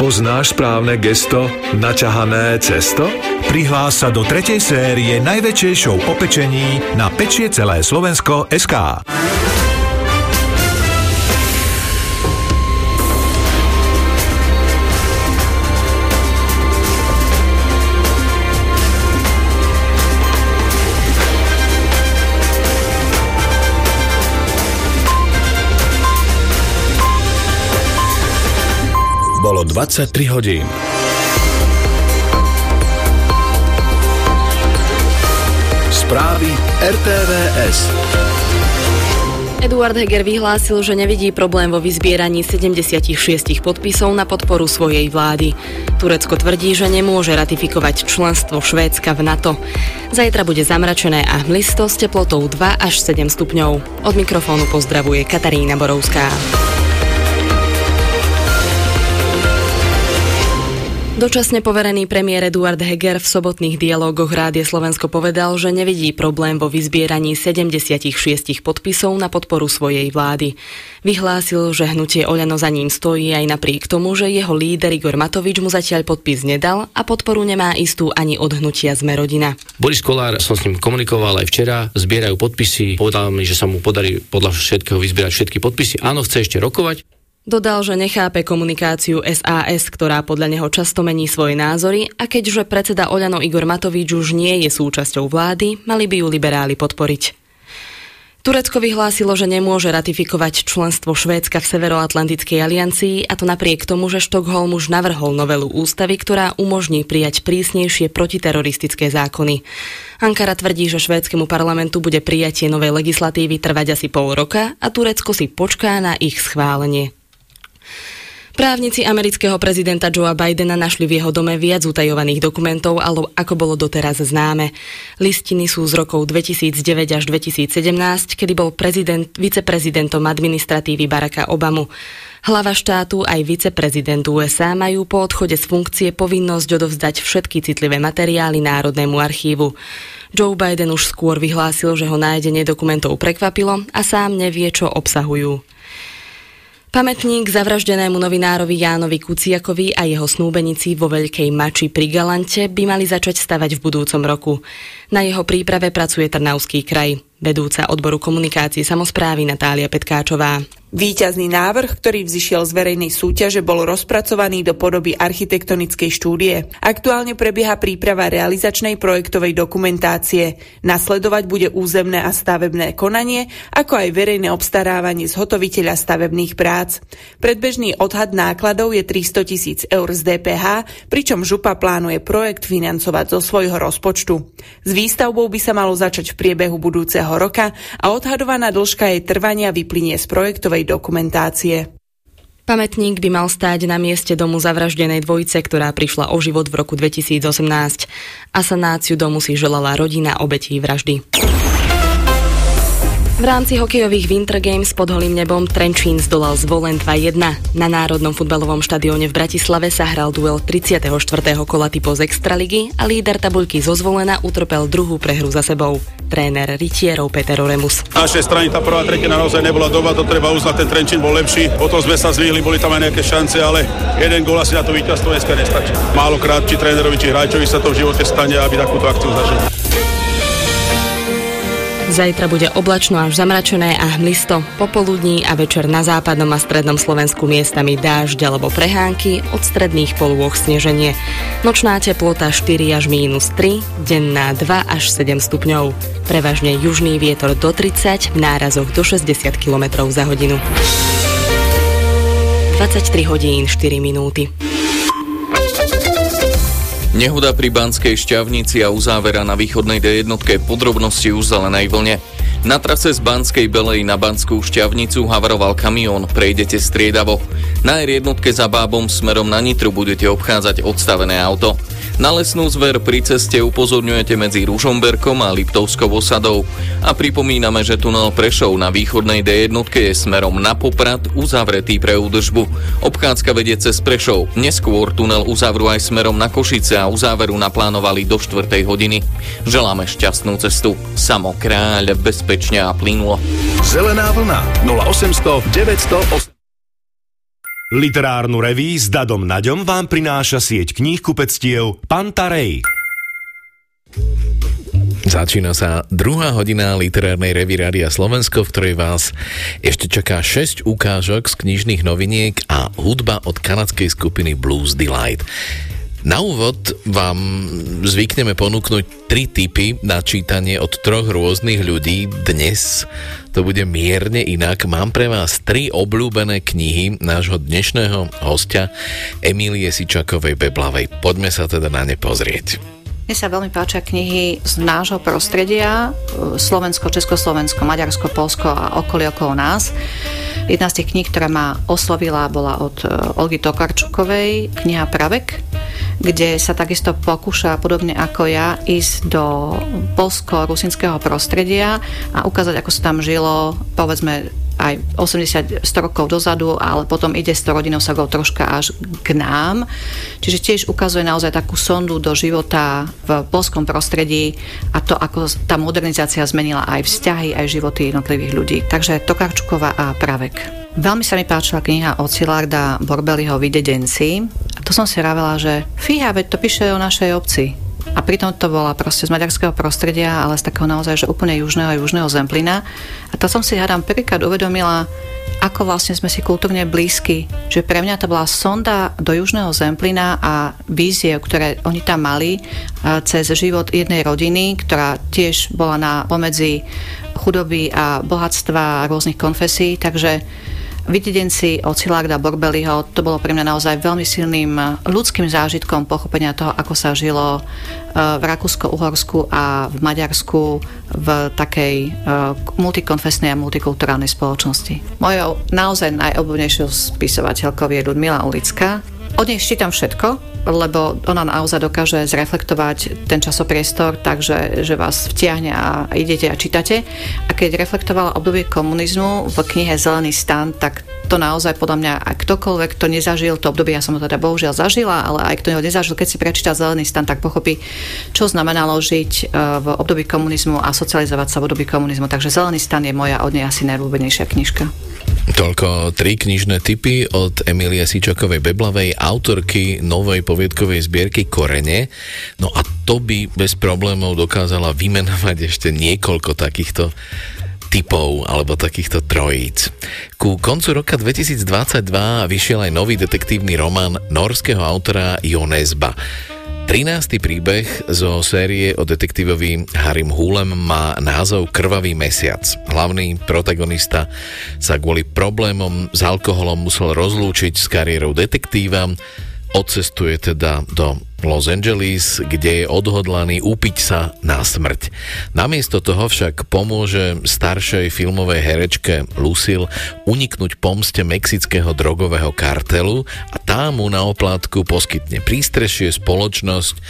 Poznáš správne gesto naťahané cesto? Prihlás sa do 3. série najväčšej show o pečení na pečie celé Slovensko.sk. Bolo 23 hodín. Správy RTVS. Eduard Heger vyhlásil, že nevidí problém vo vyzbieraní 76 podpisov na podporu svojej vlády. Turecko tvrdí, že nemôže ratifikovať členstvo Švédska v NATO. Zajtra bude zamračené a hmlisto s teplotou 2 až 7 stupňov. Od mikrofónu pozdravuje Katarína Borovská. Dočasne poverený premiér Eduard Heger v sobotných dialógoch Rádia Slovensko povedal, že nevidí problém vo vyzbieraní 76 podpisov na podporu svojej vlády. Vyhlásil, že hnutie Oľano za ním stojí aj napriek tomu, že jeho líder Igor Matovič mu zatiaľ podpis nedal a podporu nemá istú ani od hnutia Sme rodina. Boris Kollár, som s ním komunikoval aj včera, zbierajú podpisy, povedal mi, že sa mu podarí podľa všetkého vyzbierať všetky podpisy. Áno, chce ešte rokovať. Dodal, že nechápe komunikáciu SAS, ktorá podľa neho často mení svoje názory, a keďže predseda Oľano Igor Matovič už nie je súčasťou vlády, mali by ju liberáli podporiť. Turecko vyhlásilo, že nemôže ratifikovať členstvo Švédska v Severoatlantickej aliancii, a to napriek tomu, že Štokholm už navrhol novelu ústavy, ktorá umožní prijať prísnejšie protiteroristické zákony. Ankara tvrdí, že švédskemu parlamentu bude prijatie novej legislatívy trvať asi pol roka a Turecko si počká na ich schválenie. Právnici amerického prezidenta Joea Bidena našli v jeho dome viac utajovaných dokumentov, ale ako bolo doteraz známe. Listiny sú z rokov 2009 až 2017, kedy bol viceprezidentom administratívy Baracka Obamu. Hlava štátu aj viceprezident USA majú po odchode z funkcie povinnosť odovzdať všetky citlivé materiály Národnému archívu. Joe Biden už skôr vyhlásil, že ho nájdenie dokumentov prekvapilo a sám nevie, čo obsahujú. Pamätník zavraždenému novinárovi Jánovi Kuciakovi a jeho snúbenici vo Veľkej Mači pri Galante by mali začať stavať v budúcom roku. Na jeho príprave pracuje Trnavský kraj. Vedúca odboru komunikácie samosprávy Natália Petkáčová. Výťazný návrh, ktorý vzišiel z verejnej súťaže, bol rozpracovaný do podoby architektonickej štúdie. Aktuálne prebieha príprava realizačnej projektovej dokumentácie. Nasledovať bude územné a stavebné konanie, ako aj verejné obstarávanie zhotoviteľa stavebných prác. Predbežný odhad nákladov je 300 000 eur z DPH, pričom župa plánuje projekt financovať zo svojho rozpočtu. S výstavbou by sa malo začať v priebehu budúceho roka a odhadovaná dĺžka jej trvania vyplynie z projektovej dokumentácie. Pamätník by mal stáť na mieste domu zavraždenej dvojice, ktorá prišla o život v roku 2018. A sanáciu domu si želala rodina obetí vraždy. V rámci hokejových Winter Games pod holým nebom Trenčín zdolal Zvolen 2-1. Na Národnom futbalovom štadióne v Bratislave sa hral duel 34. kola typu z Extraligy a líder tabuľky zo Zvolena utrpel druhú prehru za sebou. Tréner rytierov Peter Oremus. Z našej strany tá prvá tretina naozaj nebola dobrá, to treba uznať, ten Trenčín bol lepší, potom sme sa zlíhli, boli tam aj nejaké šance, ale jeden gól asi na to víťazstvo dneska nestačí. Málokrát či trénerovi, či hráčovi sa to v živote stane, aby takúto akciu zažil. Zajtra bude oblačno až zamračené a hmlisto. Popoludní a večer na západnom a strednom Slovensku miestami dážď alebo prehánky, od stredných polôch sneženie. Nočná teplota 4 až -3, denná 2 až 7 stupňov. Prevažne južný vietor do 30, v nárazoch do 60 km za hodinu. 23 hodín 4 minúty. Nehoda pri Banskej Šťavnici a uzávera na východnej D1, podrobnosti už zelenej vlne. Na trase z Banskej Belej na Banskú Šťavnicu havaroval kamión, prejdete striedavo. Na R1 za Bábom smerom na Nitru budete obchádzať odstavené auto. Na Lesnú zver pri ceste upozorňujete medzi Ružomberkom a Liptovskou osadou. A pripomíname, že tunel Prešov na východnej D1 je smerom na Poprad uzavretý pre údržbu. Obchádzka vedie cez Prešov. Neskôr tunel uzavrú aj smerom na Košice a uzáveru naplánovali do 4. hodiny. Želáme šťastnú cestu. Samo Kráľ, bezpečne a plynulo. Zelená vlna 0800 908. Literárnu reví s Dadom Naďom vám prináša sieť kníhkupectiev Panta Rhei. Začína sa 2. hodina literárnej revy Rádia Slovensko, v ktorej vás ešte čaká 6 ukážok z knižných noviniek a hudba od kanadskej skupiny Blues Delight. Na úvod vám zvykneme ponúknuť 3 tipy na čítanie od 3 rôznych ľudí. Dnes to bude mierne inak. Mám pre vás 3 obľúbené knihy nášho dnešného hostia Emílie Sičakovej Beblavej. Poďme sa teda na ne pozrieť. Mne sa veľmi páčia knihy z nášho prostredia, Slovensko, Československo, Maďarsko, Poľsko a okolie okolo nás. Jedna z tých kníh, ktorá ma oslovila, bola od Olgy Tokarčukovej, kniha Pravek, kde sa takisto pokúša, podobne ako ja, ísť do poľsko-rusinského prostredia a ukázať, ako sa tam žilo, povedzme, aj 80-100 rokov dozadu, ale potom ide s to rodinou sagou troška až k nám. Čiže tiež ukazuje naozaj takú sondu do života v poľskom prostredí a to, ako tá modernizácia zmenila aj vzťahy, aj životy jednotlivých ľudí. Takže Tokarčuková a Pravek. Veľmi sa mi páčila kniha od Szilárda Borbélyho Vidítenci. A to som si rávela, že fíha, veď to píše o našej obci. A pritom to bola proste z maďarského prostredia, ale z takého naozaj, že úplne južného Zemplína. A to som si, hádam, prvýkrát uvedomila, ako vlastne sme si kultúrne blízky. Že pre mňa to bola sonda do južného Zemplína a vízie, ktoré oni tam mali cez život jednej rodiny, ktorá tiež bola na pomedzi chudoby a bohatstva rôznych konfesí. Takže Vidítenci od Szilárda Borbélyho, to bolo pre mňa naozaj veľmi silným ľudským zážitkom pochopenia toho, ako sa žilo v Rakúsko-Uhorsku a v Maďarsku v takej multikonfesnej a multikulturálnej spoločnosti. Mojou naozaj najobľúbenejšou spisovateľkou je Ludmila Ulická. Od nej čítam všetko, lebo ona naozaj dokáže zreflektovať ten časopriestor, takže že vás vtiahne a idete a čítate. A keď reflektovala obdobie komunizmu v knihe Zelený stan, tak to naozaj podľa mňa, a ktokoľvek to nezažil, to obdobie, ja som ho teda bohužiaľ zažila, ale aj kto ho nezažil, keď si prečíta Zelený stan, tak pochopí, čo znamenalo žiť v období komunizmu a socializovať sa v období komunizmu. Takže Zelený stan je moja od nej asi najobľúbenejšia knižka. Toľko 3 knižné tipy od Emílie Sičakovej Beblavej, autorky novej poviedkovej zbierky Korene. No a to by bez problémov dokázala vymenovať ešte niekoľko takýchto typov alebo takýchto trojíc. Ku koncu roka 2022 vyšiel aj nový detektívny román norského autora Jo Nesbø. 13. príbeh zo série o detektívovi Harrym Húlem má názov Krvavý mesiac. Hlavný protagonista sa kvôli problémom s alkoholom musel rozlúčiť s kariérou detektíva, odcestuje teda do Los Angeles, kde je odhodlaný upiť sa na smrť. Namiesto toho však pomôže staršej filmovej herečke Lucille uniknúť pomste mexického drogového kartelu a tá mu na oplátku poskytne prístrešie, spoločnosť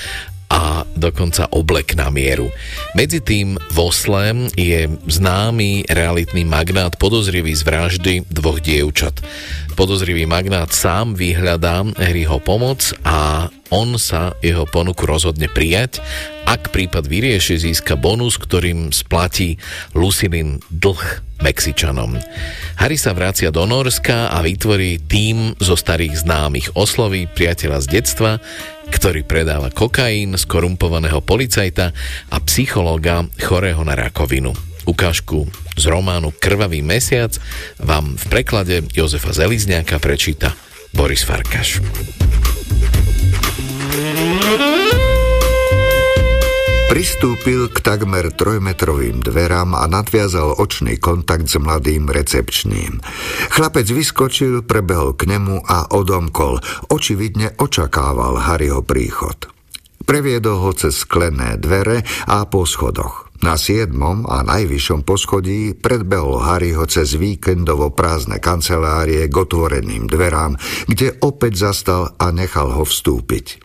a dokonca oblek na mieru. Medzi tým v Osle je známy realitný magnát podozrivý z vraždy 2 dievčat. Podozrivý magnát sám vyhľadá Harryho pomoc a on sa jeho ponuku rozhodne prijať. Ak prípad vyrieši, získa bonus, ktorým splatí Lucillin dlh Mexičanom. Harry sa vracia do Norska a vytvorí tím zo starých známych, osloví priateľa z detstva, ktorý predáva kokain, skorumpovaného policajta a psychológa chorého na rakovinu. Ukážku z románu Krvavý mesiac vám v preklade Jozefa Zelizňáka prečíta Boris Farkáš. Pristúpil k takmer 3-metrovým dverám a nadviazal očný kontakt s mladým recepčným. Chlapec vyskočil, prebehol k nemu a odomkol. Očividne očakával Harryho príchod. Previedol ho cez sklené dvere a po schodoch. Na 7. a najvyššom poschodí predbehol Harryho cez víkendovo prázdne kancelárie k otvoreným dverám, kde opäť zastal a nechal ho vstúpiť.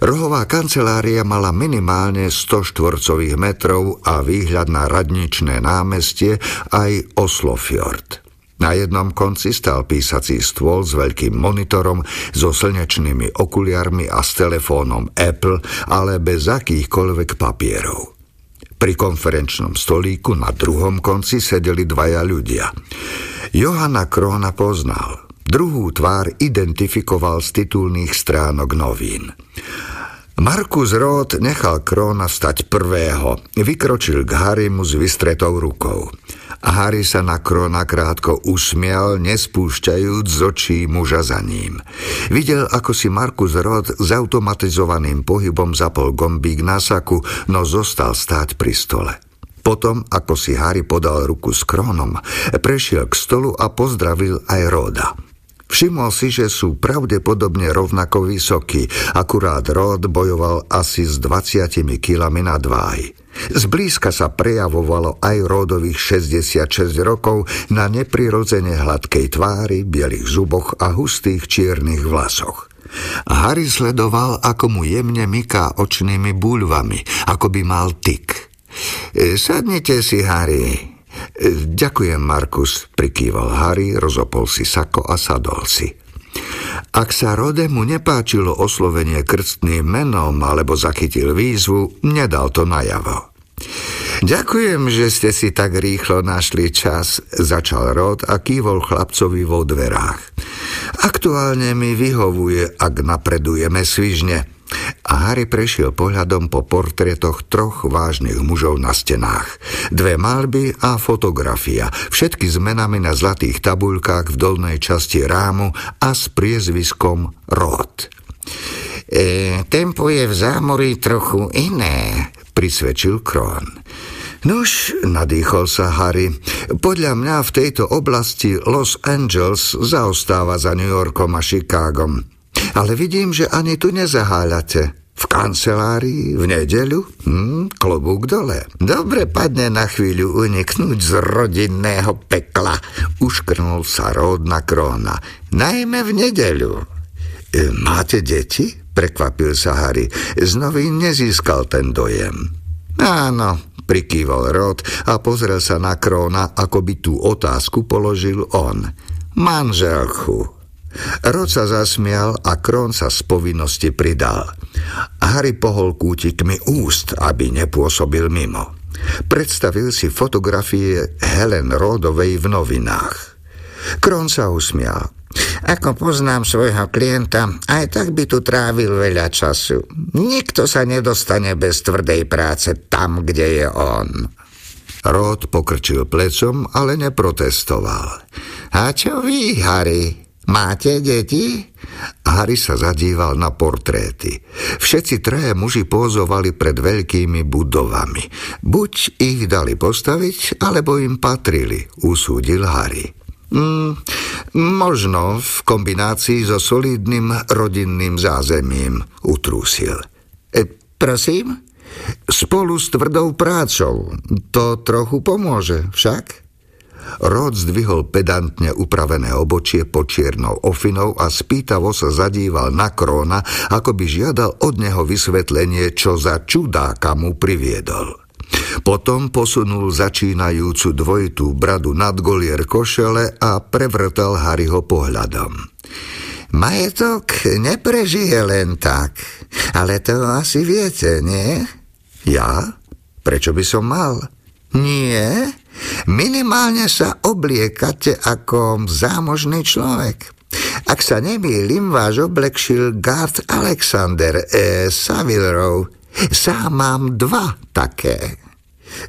Rohová kancelária mala minimálne 100 štvorcových metrov a výhľad na radničné námestie aj Oslofjord. Na jednom konci stál písací stôl s veľkým monitorom, so slnečnými okuliarmi a s telefónom Apple, ale bez akýchkoľvek papierov. Pri konferenčnom stolíku na druhom konci sedeli dvaja ľudia. Johana Krona poznal. Druhú tvár identifikoval z titulných stránok novín. Markus Roth nechal Krona stať prvého. Vykročil k Harrymu s vystretou rukou. Harry sa na Krona krátko usmial, nespúšťajúc z očí muža za ním. Videl, ako si Markus Roth s automatizovaným pohybom zapol gombík na saku, no zostal stáť pri stole. Potom, ako si Harry podal ruku s Kronom, prešiel k stolu a pozdravil aj Rotha. Všimol si, že sú pravdepodobne rovnako vysokí, akurát Roth bojoval asi s 20 kilami nadváhy. Zblízka sa prejavovalo aj Rothových 66 rokov na neprirodzene hladkej tvári, bielých zuboch a hustých čiernych vlasoch. Harry sledoval, ako mu jemne myká očnými búľvami, ako by mal tik. Sadnite si, Harry. Ďakujem, Markus, prikýval Harry, rozopol si sako a sadol si. Ak sa Rothemu nepáčilo oslovenie krstným menom alebo zachytil výzvu, nedal to najavo. Ďakujem, že ste si tak rýchlo našli čas, začal Roth a kývol chlapcovi vo dverách. Aktuálne mi vyhovuje, ak napredujeme svižne. A Harry prešiel pohľadom po portrétoch troch vážnych mužov na stenách. Dve maľby a fotografia, všetky s menami na zlatých tabuľkách v dolnej časti rámu a s priezviskom Roth. Tempo je v zámorí trochu iné, prisvedčil Kron. Nuž, nadýchol sa Harry, podľa mňa v tejto oblasti Los Angeles zaostáva za New Yorkom a Chicagom. Ale vidím, že ani tu nezaháľate. V kancelárii? V nedeľu? Klobúk dole. Dobre padne na chvíľu uniknúť z rodinného pekla. Uškrnul sa Roth na Krona. Najmä v nedeľu. Máte deti? Prekvapil sa Harry. Znovu nezískal ten dojem. Áno, prikýval Roth a pozrel sa na Krona, ako by tú otázku položil on. Manželku. Roth sa zasmial a Kron sa z povinnosti pridal. Harry pohol kútikmi úst, aby nepôsobil mimo. Predstavil si fotografie Helen Rothovej v novinách. Kron sa usmial. Ako poznám svojho klienta, aj tak by tu trávil veľa času. Nikto sa nedostane bez tvrdej práce tam, kde je on. Roth pokrčil plecom, ale neprotestoval. A čo vy, Harry? Máte deti? Harry sa zadíval na portréty. Všetci traja muži pózovali pred veľkými budovami. Buď ich dali postaviť, alebo im patrili, usúdil Harry. Možno v kombinácii so solidným rodinným zázemím, utrúsil. Prosím? Spolu s tvrdou prácou. To trochu pomôže, však? Roth zdvihol pedantne upravené obočie pod čiernou ofinou a spýtavo sa zadíval na Krona, ako by žiadal od neho vysvetlenie, čo za čudáka mu priviedol. Potom posunul začínajúcu dvojitú bradu nad golier košele a prevrtal Harryho pohľadom. Majetok neprežije len tak, ale to asi viete, nie? Ja? Prečo by som mal? Nie? Minimálne sa obliekate ako zámožný človek. Ak sa nemýlim, váš oblek šil Garth Alexander Savile Row. Sám mám dva také.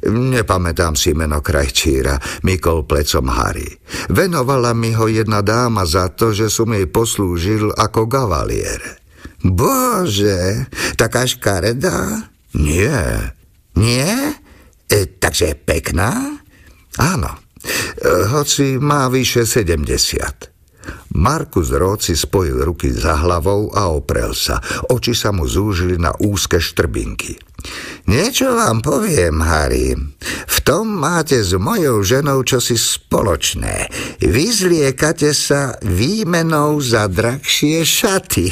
Nepamätám si meno krajčíra, mykol plecom Harry. Venovala mi ho jedna dáma za to, že som jej poslúžil ako gavalier. Bože, taká škaredá? Nie. Nie? Takže pekná? Áno, hoci má vyše 70. Markus Roth si spojil ruky za hlavou a oprel sa. Oči sa mu zúžili na úzke štrbinky. Niečo vám poviem, Harry. V tom máte s mojou ženou čosi spoločné. Vyzliekate sa výmenou za drahšie šaty.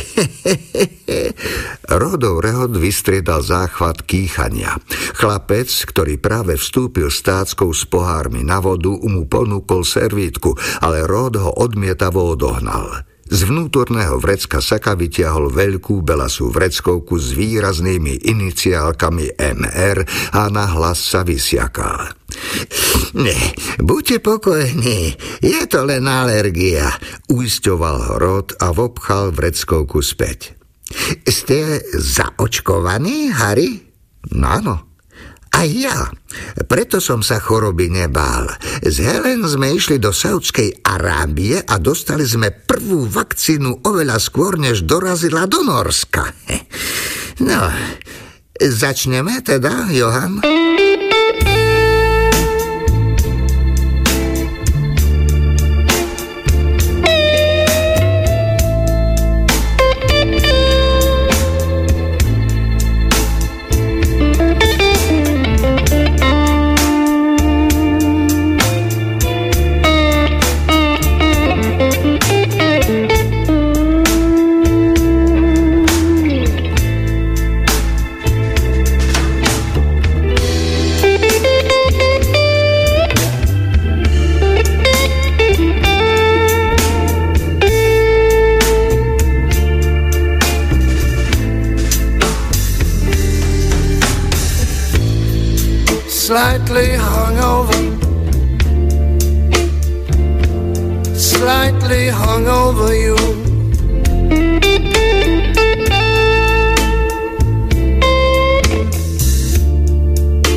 Rodov rehod vystriedal záchvat kýchania. Chlapec, ktorý práve vstúpil stáckou s pohármi na vodu, mu ponúkol servítku, ale Rod ho odmietavo odohnal. Z vnútorného vrecka saka vytiahol veľkú belasú vreckovku s výraznými iniciálkami MR a nahlas sa vysiakal. Ne, buďte pokojní, je to len alergia, uisťoval ho Rod a vopchal vreckovku späť. Ste zaočkovaní, Harry? No áno. A ja. Preto som sa choroby nebál. S Helen sme išli do Saúdskej Arábie a dostali sme prvú vakcínu oveľa skôr, než dorazila do Norska. No, začneme teda, Johan? Slightly hungover, slightly hungover you.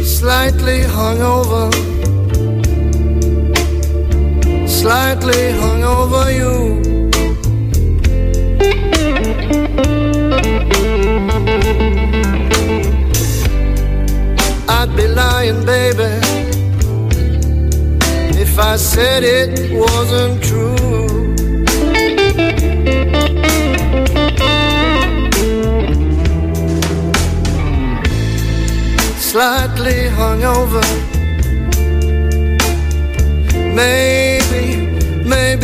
Slightly hungover, slightly hungover you. I'd be lying, baby, if I said it wasn't true. Slightly hungover, maybe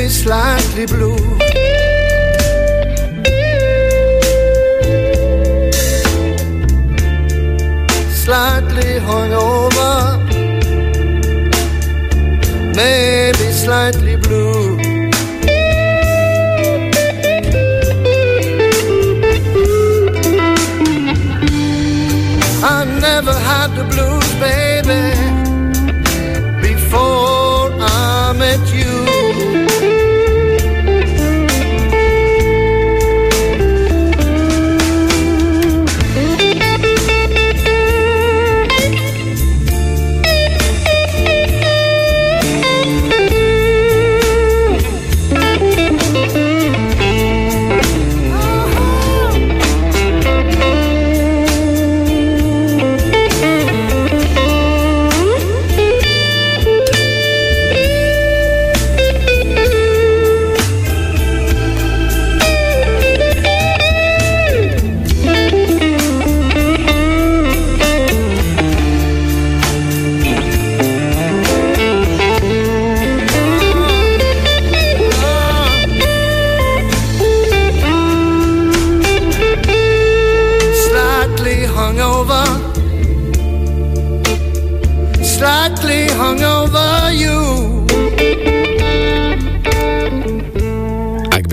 slightly blue. Slightly hungover, maybe slightly blue. I never had the blues, baby, before I met you.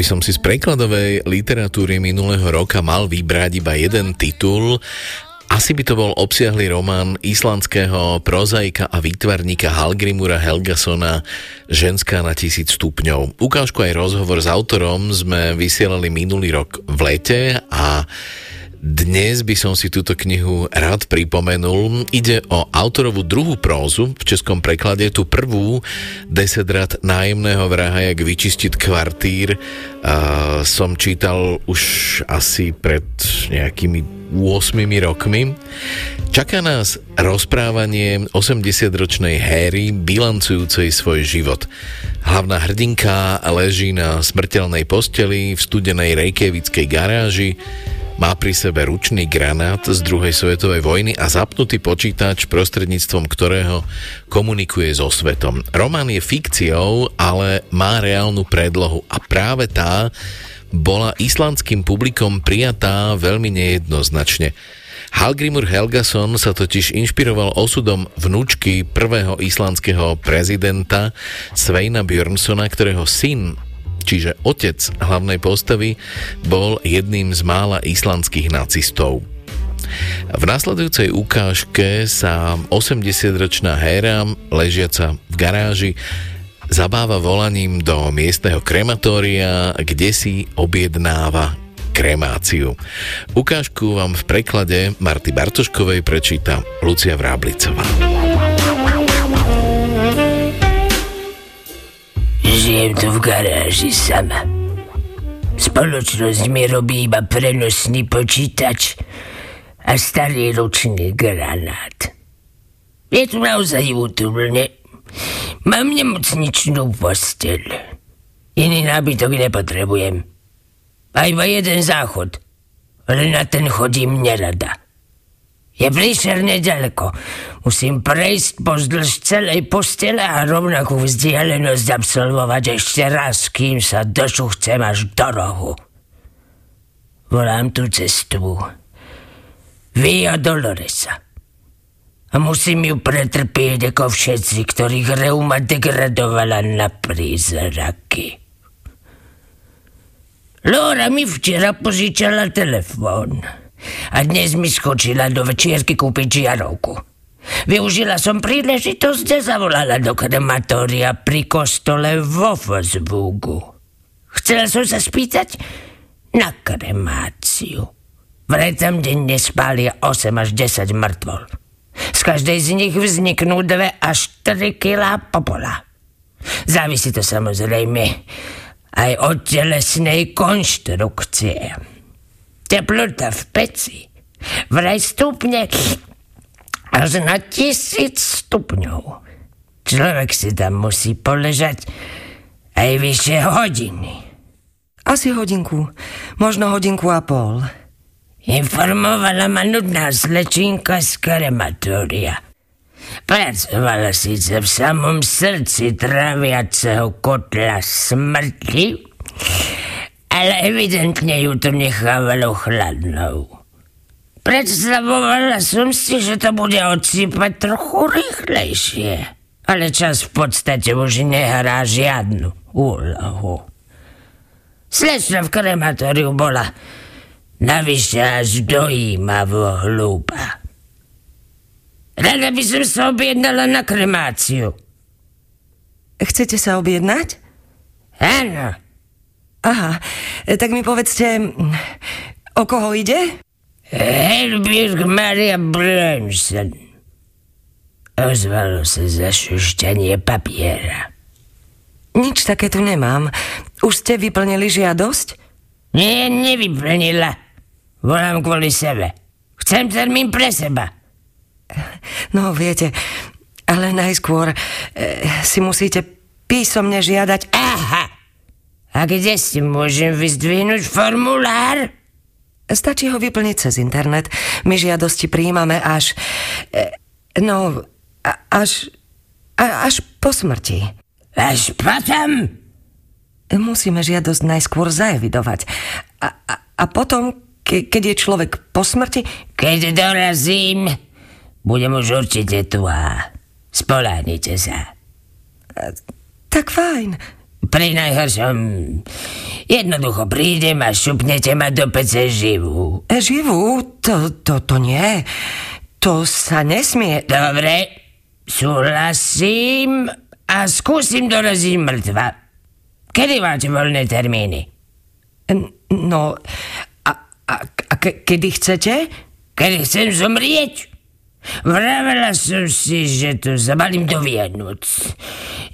Som si z prekladovej literatúry minulého roka mal vybrať iba jeden titul. Asi by to bol obsiahly román islandského prozaika a výtvarníka Halgrimura Helgasona Ženská na 1000 stupňov. Ukážku aj rozhovor s autorom sme vysielali minulý rok v lete a dnes by som si túto knihu rád pripomenul. Ide o autorovú druhú prózu, v českom preklade tú prvú, 10 rád nájemného vraha, jak vyčistiť kvartír. Som čítal už asi pred nejakými 8 rokmi. Čaká nás rozprávanie 80-ročnej Harry, bilancujúcej svoj život. Hlavná hrdinka leží na smrteľnej posteli v studenej reykjavickej garáži. Má pri sebe ručný granát z druhej svetovej vojny a zapnutý počítač, prostredníctvom ktorého komunikuje so svetom. Román je fikciou, ale má reálnu predlohu a práve tá bola islandským publikom prijatá veľmi nejednoznačne. Halgrimur Helgason sa totiž inšpiroval osudom vnúčky prvého islandského prezidenta Sveina Björnsona, ktorého syn, čiže otec hlavnej postavy, bol jedným z mála islandských nacistov. V nasledujúcej ukážke sa 80-ročná Hera, ležiaca v garáži, zabáva volaním do miestneho krematória, kde si objednáva kremáciu. Ukážku vám v preklade Marty Bartoškovej prečíta Lucia Vráblicová. Žijem tu v garáži sama. Spoločnosť mi robí iba prenosný počítač a starý ručný granát. Je tu naozaj útulne. Mám nemocničnú posteľ. Iný nábytok nepotrebujem. A iba jeden záchod. Ale na ten chodím nerada. Je príšerne ďaleko. Musím prejsť pozdĺž celej postele a rovnakú vzdialenosť absolvovať ešte raz, kým sa došuchcem až do rohu. Volám tú cestu Via Doloresa. A musím ju pretrpieť ako všetci, ktorých reuma degradovala na prízraky. Lora mi včera požičala telefón a dnes mi skočila do večierky kúpiť žiarovku. Využila som príležitosť a zavolala do krematória pri kostole vo Fosbugu. Chcela som sa spýtať na kremáciu. Vraj tam denne spália 8 až 10 mŕtvol. Z každej z nich vzniknú 2 až 3 kilá popola. Závisí to samozrejme aj od telesnej konštrukcie. Teplota v peci vraj stupne až na 1000 stupňov. Človek si tam musí poležať aj vyššie hodiny. Asi hodinku, možno hodinku a pol. Informovala ma nudná slečinka z krematória. Pracovala síce v samom srdci tráviaceho kotla smrti, ale evidentne ju to nechávalo chladnou. Predstavovala som si, že to bude odsýpať trochu rýchlejšie, ale čas v podstate už nehrá žiadnu úlohu. Slečna v krematóriu bola navyše až dojímavo hlúpa. Rada by som sa objednala na kremáciu. Chcete sa objednať? Áno. Aha, tak mi povedzte, o koho ide? Helbjörg Maria Brønsen. Ozvalo sa zašušťanie papiera. Nič také tu nemám. Už ste vyplnili žiadosť? Nie, nevyplnila. Volám kvôli sebe. Chcem termín pre seba. No, viete, ale najskôr si musíte písomne žiadať. Aha! A kde si môžem vyzdvihnúť formulár? Stačí ho vyplniť cez internet. My žiadosti prijímame až až po smrti. Až potom? Musíme žiadosť najskôr zaevidovať. A potom, keď je človek po smrti... Keď dorazím... Budem už určite tu a spoľahnite sa. Tak fajn. Pri najhoršom jednoducho prídem a šupnete ma do pece živú. Živú? To nie. To sa nesmie. Dobre, súhlasím a skúsim doraziť mŕtva. Kedy máte voľné termíny? No, kedy chcete? Kedy chcem zomrieť? Vravela som si, že to zabalím do Vianoc.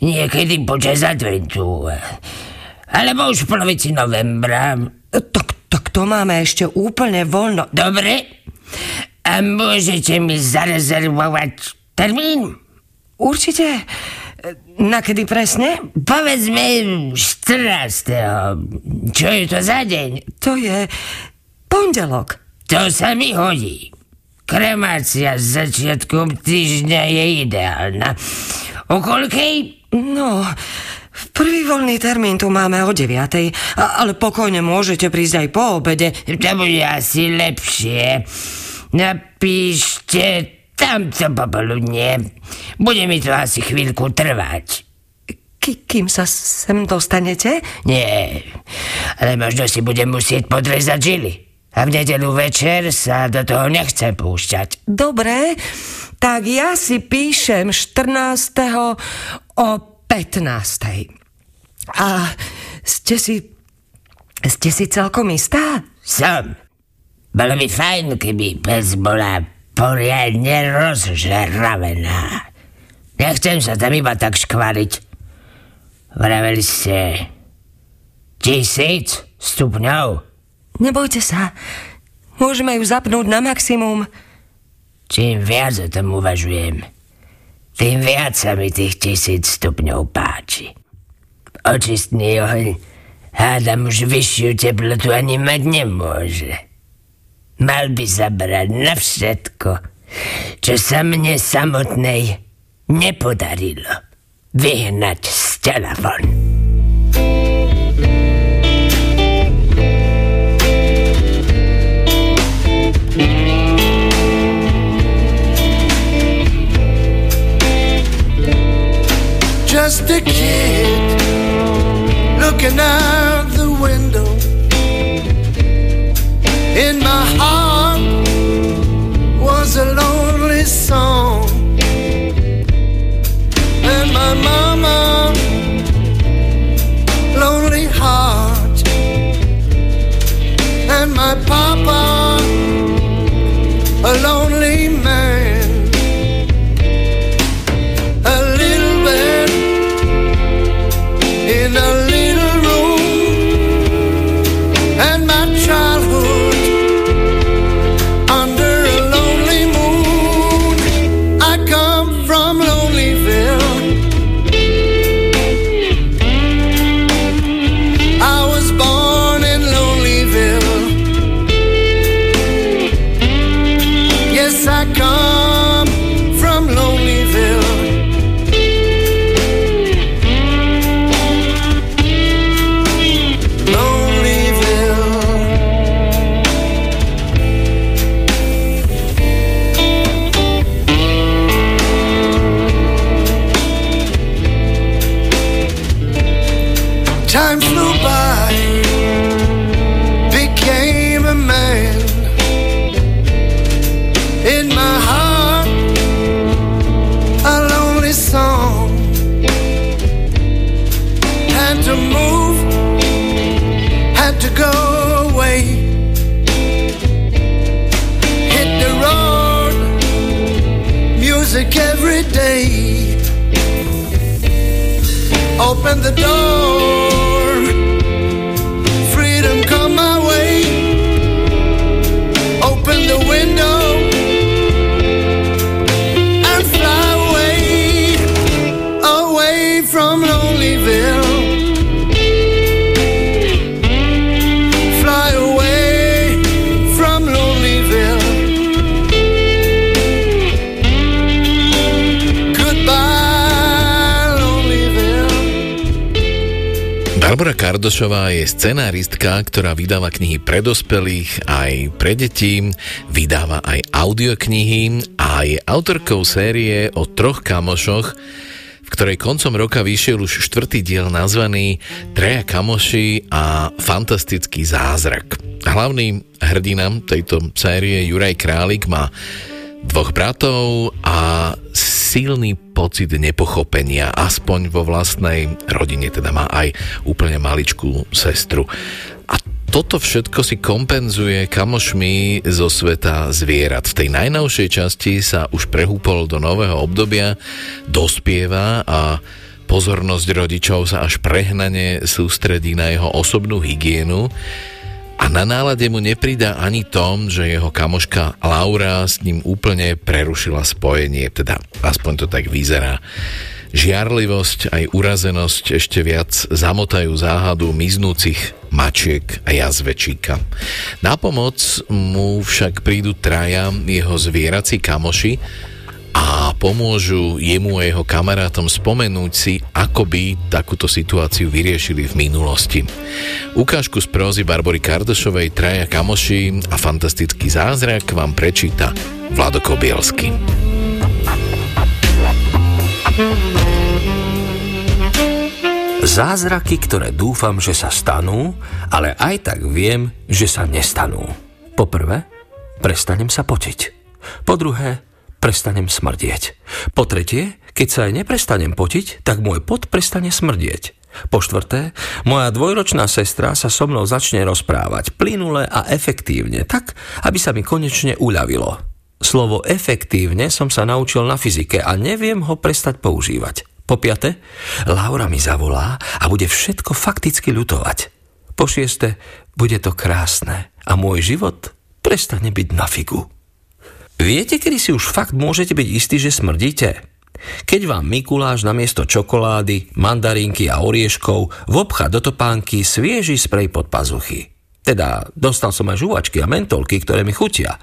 Niekedy počas adventu. Alebo už v polovici novembra. Tak to máme ešte úplne voľno. Dobre. A môžete mi zarezervovať termín? Určite. Na kedy presne? Povedzme 14. Čo je to za deň? To je... Pondelok. To sa mi hodí. Kremácia s začiatkom týždňa je ideálna. O koľkej? No, prvý voľný termín tu máme o 9:00, ale pokojne môžete prísť aj po obede. To bude asi lepšie. Napíšte tamto popoludne. Bude mi to asi chvíľku trvať. Kým sa sem dostanete? Nie, ale možno si budem musieť podrezať žily. A v nedeľu večer sa do toho nechcem púšťať. Dobre, tak ja si píšem 14. o 15. A ste si celkom istá? Som. Bolo by fajn, keby pes bola poriadne rozžravená. Nechcem sa tam iba tak škvariť. Vraveli ste 1000 stupňov. Nebojte sa, môžeme ju zapnúť na maximum. Čím viac o tom uvažujem, tým viac sa mi tých 1000 stupňov páči. Očistný oheň, hádam, už vyššiu teplotu ani mať nemôže. Mal by zabrať na všetko, čo sa mne samotnej nepodarilo vyhnať z tela von. Just a kid looking out the window. In my heart was a lonely song, and my mama, lonely heart, and my papa, a lonely man. Open the door, freedom come my way. Open the window and fly away, away from Lonelyville. Fly away from Lonelyville. Barbora Kardošová je scenáristka, ktorá vydáva knihy pre dospelých aj pre deti, vydáva aj audioknihy a je autorkou série o 3 kamošoch, v ktorej koncom roka vyšiel už 4. diel nazvaný Traja kamoši a fantastický zázrak. Hlavný hrdina tejto série Juraj Králik má 2 bratov a silný pocit nepochopenia, aspoň vo vlastnej rodine, teda má aj úplne maličkú sestru. A toto všetko si kompenzuje kamošmi zo sveta zvierat. V tej najnovšej časti sa už prehúpol do nového obdobia, dospieva a pozornosť rodičov sa až prehnane sústredí na jeho osobnú hygienu. A na nálade mu nepridá ani tom, že jeho kamoška Laura s ním úplne prerušila spojenie, teda aspoň to tak vyzerá. Žiarlivosť aj urazenosť ešte viac zamotajú záhadu miznúcich mačiek a jazvečíka. Na pomoc mu však prídu traja jeho zvierací kamoši a pomôžu jemu a jeho kamarátom spomenúť si, ako by takúto situáciu vyriešili v minulosti. Ukážku z prózy Barbory Kardošovej Traja kamoši a fantastický zázrak vám prečíta Vlado Kobielsky. Zázraky, ktoré dúfam, že sa stanú, ale aj tak viem, že sa nestanú. Po prvé, prestanem sa potiť. Po druhé, prestanem smrdieť. Po tretie, keď sa aj neprestanem potiť, tak môj pot prestane smrdieť. Po štvrté, moja dvojročná sestra sa so mnou začne rozprávať plynule a efektívne, tak, aby sa mi konečne uľavilo. Slovo efektívne som sa naučil na fyzike a neviem ho prestať používať. Po piate, Laura mi zavolá a bude všetko fakticky ľutovať. Po šieste, bude to krásne a môj život prestane byť na figu. Viete, kedy si už fakt môžete byť istí, že smrdíte? Keď vám Mikuláš namiesto čokolády, mandarinky a orieškov vopcha do topánky svieži sprej pod pazuchy. Teda, dostal som aj žuvačky a mentolky, ktoré mi chutia.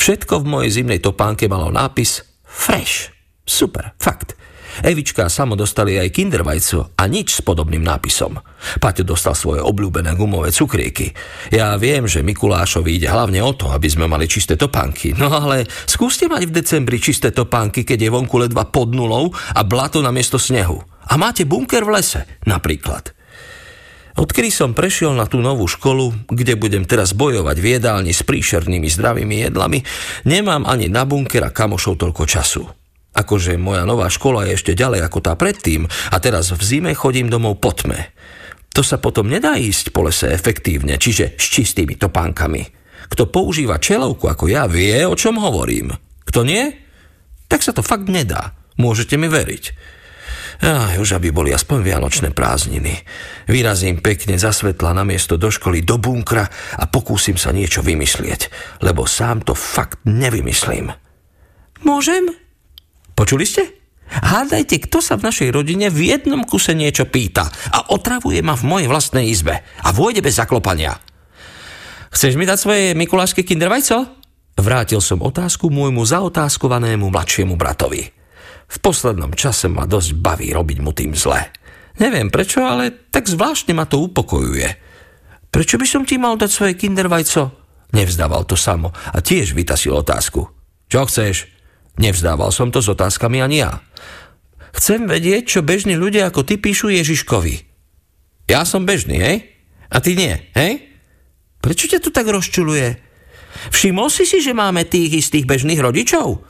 Všetko v mojej zimnej topánke malo nápis Fresh. Super, fakt. Evička a Samo dostali aj Kinder vajco a nič s podobným nápisom. Paťo dostal svoje obľúbené gumové cukrieky. Ja viem, že Mikulášovi ide hlavne o to, aby sme mali čisté topánky. No ale skúste mať v decembri čisté topánky, keď je vonku ledva pod nulou a blato namiesto snehu. A máte bunker v lese, napríklad. Odkedy som prešiel na tú novú školu, kde budem teraz bojovať v jedálni s príšernými zdravými jedlami, nemám ani na bunker a kamošov toľko času. Akože moja nová škola je ešte ďalej ako tá predtým a teraz v zime chodím domov po tme. To sa potom nedá ísť po lese efektívne, čiže s čistými topánkami. Kto používa čelovku ako ja, vie, o čom hovorím. Kto nie? Tak sa to fakt nedá. Môžete mi veriť. Aj už aby boli aspoň vianočné prázdniny. Vyrazím pekne za svetla na miesto do školy do bunkra a pokúsim sa niečo vymyslieť, lebo sám to fakt nevymyslím. Môžem? Počuli ste? Hádajte, kto sa v našej rodine v jednom kuse niečo pýta a otravuje ma v mojej vlastnej izbe a vôjde bez zaklopania. Chceš mi dať svoje mikulášske kindervajco? Vrátil som otázku môjmu zaotázkovanému mladšiemu bratovi. V poslednom čase ma dosť baví robiť mu tým zle. Neviem prečo, ale tak zvláštne ma to upokojuje. Prečo by som ti mal dať svoje kindervajco? Nevzdával to Samo a tiež vytasil otázku. Čo chceš? Nevzdával som to s otázkami ani ja. Chcem vedieť, čo bežní ľudia ako ty píšu Ježiškovi. Ja som bežný, hej? A ty nie, hej? Prečo ťa to tak rozčuluje? Všimol si si, že máme tých istých bežných rodičov?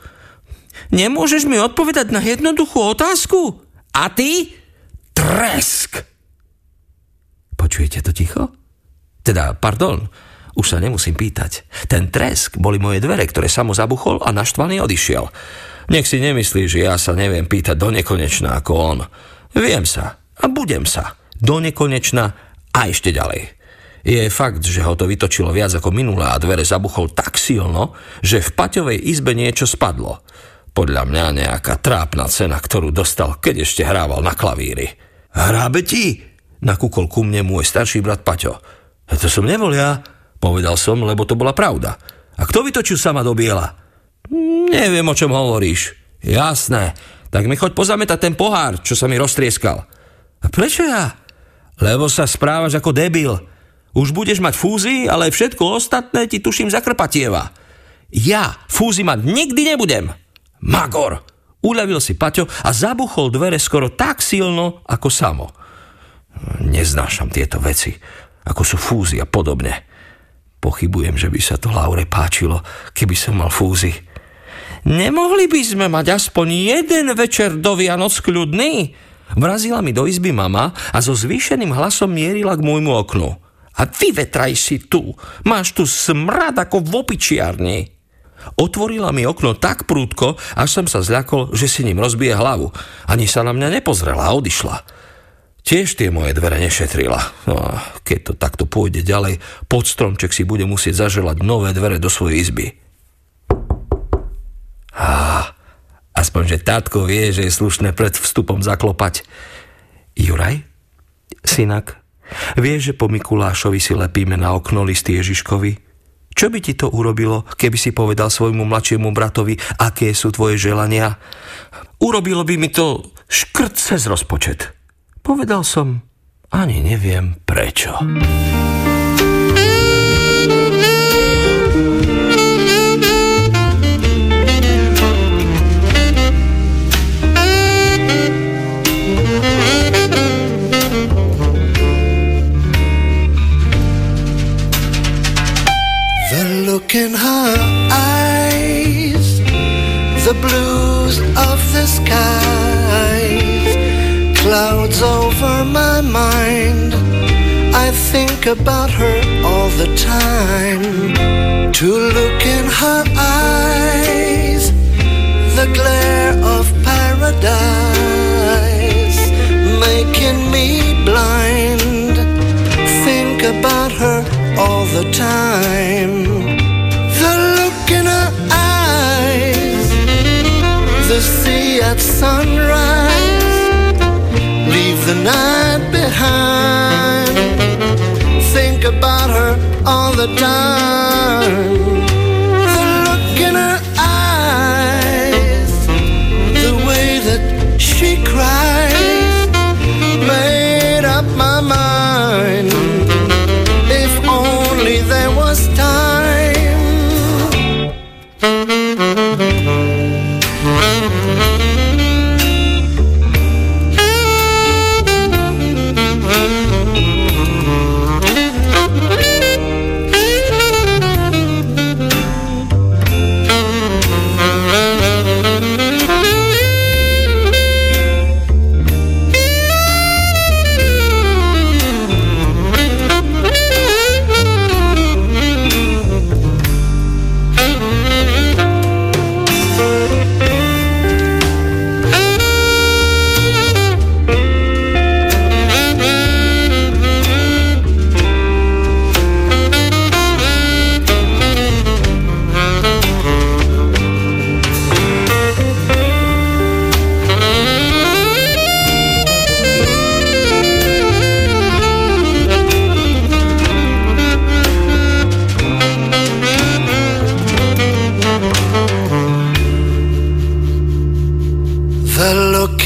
Nemôžeš mi odpovedať na jednoduchú otázku? A ty? Tresk! Počujete to ticho? Teda, pardon... Už sa nemusím pýtať. Ten tresk boli moje dvere, ktoré Samo zabuchol a naštvaný odišiel. Nech si nemyslí, že ja sa neviem pýtať do nekonečna ako on. Viem sa a budem sa. Do nekonečna a ešte ďalej. Je fakt, že ho to vytočilo viac ako minulé a dvere zabuchol tak silno, že v Paťovej izbe niečo spadlo. Podľa mňa nejaká trápna cena, ktorú dostal, keď ešte hrával na klavíri. Hrábe ti? Nakúkol ku mne môj starší brat Paťo. To som nebol ja. Povedal som, lebo to bola pravda. A kto vytočil Sama do biela? Neviem, o čom hovoríš. Jasné. Tak mi choď pozametať ten pohár, čo sa mi roztrieskal. A prečo ja? Lebo sa správaš ako debil. Už budeš mať fúzy, ale všetko ostatné ti tuším zakrpatieva. Ja fúzy mať nikdy nebudem. Magor! Uľavil si Paťo a zabuchol dvere skoro tak silno, ako Samo. Neznášam tieto veci, ako sú fúzy a podobne. Pochybujem, že by sa to Laure páčilo, keby som mal fúzi. Nemohli by sme mať aspoň jeden večer do Vianoc kľudný? Vrazila mi do izby mama a so zvýšeným hlasom mierila k môjmu oknu. A vyvetraj si tu, máš tu smrad ako v opičiarni. Otvorila mi okno tak prúdko, až som sa zľakol, že si ním rozbije hlavu. Ani sa na mňa nepozrela a odišla. Tiež tie moje dvere nešetrila. No a keď to takto pôjde ďalej, pod stromček si bude musieť zaželať nové dvere do svojej izby. Aspoň, že tátko vie, že je slušné pred vstupom zaklopať. Juraj? Synak, vieš, že po Mikulášovi si lepíme na okno listy Ježiškovi? Čo by ti to urobilo, keby si povedal svojmu mladšiemu bratovi, aké sú tvoje želania? Urobilo by mi to škrt cez rozpočet. Povedal som, ani neviem prečo. Look in her eyes, the blues of the skies, clouds over my mind. I think about her all the time. To look in her eyes, the glare of paradise, making me blind. Think about her all the time. The sea at sunrise, leave the night behind. Think about her all the time. The look in her eyes, the way that she cries, made up my mind. If only there was time.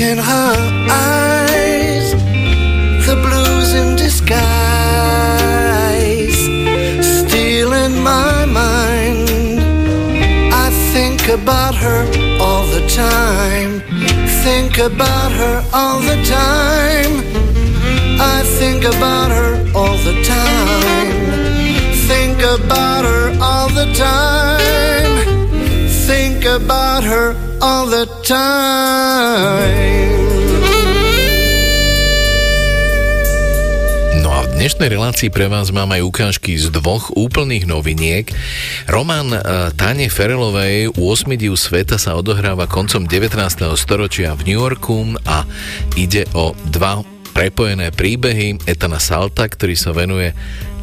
In her eyes, the blues in disguise, stealing my mind. I think about her all the time. Think about her all the time. I think about her all the time. Think about her all the time. Think about her all the time. No a v dnešnej relácii pre vás mám aj ukážky z dvoch úplných noviniek. Román Táne Ferľovej Ôsmy div sveta sa odohráva koncom 19. storočia v New Yorku a ide o dva prepojené príbehy Etana Salta, ktorý sa venuje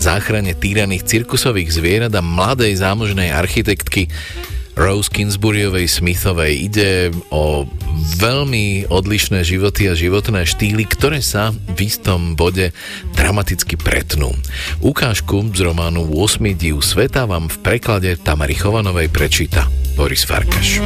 záchrane týraných cirkusových zvierat, a mladej zámožnej architektky Rose Kinsburyovej Smithovej. Ide o veľmi odlišné životy a životné štýly, ktoré sa v istom bode dramaticky pretnú. Ukážku z románu 8 div sveta vám v preklade Tamary Chovanovej prečíta Boris Farkaš.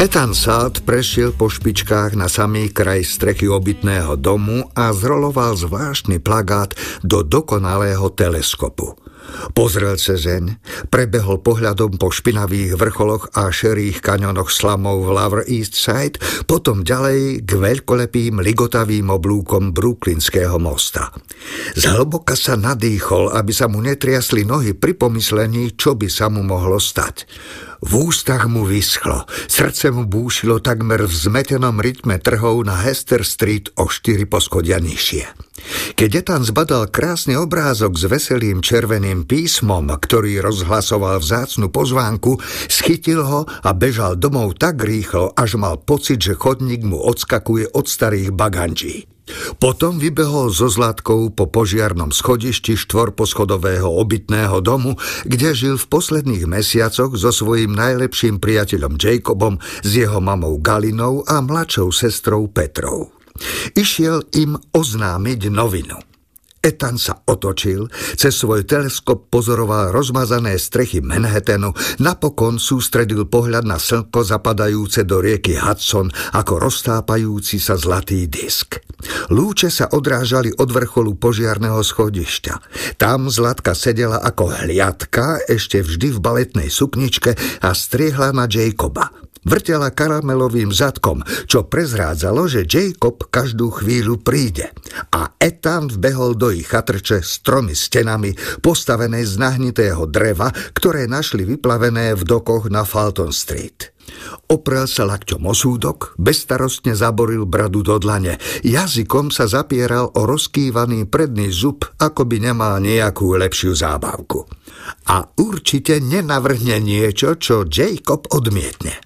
Ethan Salt prešiel po špičkách na samý kraj strechy obytného domu a zroloval zvláštny plagát do dokonalého teleskopu. Pozrel cezeň, prebehol pohľadom po špinavých vrcholoch a šerých kaňonoch slamov v Lower East Side, potom ďalej k veľkolepým ligotavým oblúkom Brooklynského mosta. Zhlboka sa nadýchol, aby sa mu netriasli nohy pri pomyslení, čo by sa mu mohlo stať. V ústach mu vyschlo, srdce mu búšilo takmer v zmetenom rytme trhov na Hester Street o 4 poschodia nižšie. Keď Ethan zbadal krásny obrázok s veselým červeným písmom, ktorý rozhlasoval vzácnu pozvánku, schytil ho a bežal domov tak rýchlo, až mal pocit, že chodník mu odskakuje od starých baganží. Potom vybehol so Zlatkou po požiarnom schodišti štvorposchodového obytného domu, kde žil v posledných mesiacoch so svojím najlepším priateľom Jacobom, s jeho mamou Galinou a mladšou sestrou Petrou. Išiel im oznámiť novinu. Ethan sa otočil, cez svoj teleskop pozoroval rozmazané strechy Manhattanu, napokon sústredil pohľad na slnko zapadajúce do rieky Hudson ako roztápajúci sa zlatý disk. Lúče sa odrážali od vrcholu požiarného schodišťa. Tam Zlatka sedela ako hliadka, ešte vždy v baletnej sukničke, a striehla na Jacoba. Vrtela karamelovým zadkom, čo prezrádzalo, že Jacob každú chvíľu príde. A Ethan vbehol do ich chatrče s tromi stenami, postavené z nahnitého dreva, ktoré našli vyplavené v dokoch na Fulton Street. Oprel sa lakťom o súdok, bezstarostne zaboril bradu do dlane. Jazykom sa zapieral o rozkývaný predný zub, ako by nemal nejakú lepšiu zábavku. A určite nenavrhne niečo, čo Jacob odmietne.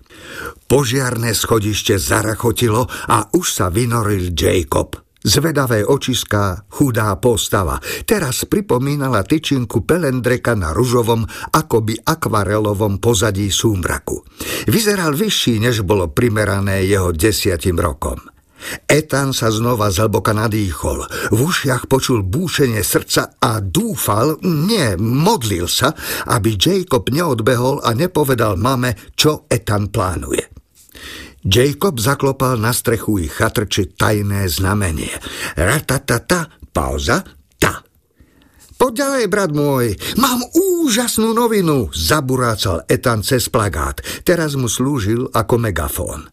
Požiarné schodište zarachotilo a už sa vynoril Jacob. Zvedavé očiská, chudá postava. Teraz pripomínala tyčinku pelendreka na ružovom, akoby akvarelovom pozadí súmraku. Vyzeral vyšší, než bolo primerané jeho 10 rokom. Ethan sa znova zhlboka nadýchol. V ušiach počul búšenie srdca a dúfal, modlil sa, aby Jacob neodbehol a nepovedal mame, čo Ethan plánuje. Jacob zaklopal na strechu ich chatrči tajné znamenie. Ratatata, pauza, ta. Poď ďalej, brat môj, mám úžasnú novinu, zaburácal Ethan cez plagát. Teraz mu slúžil ako megafón.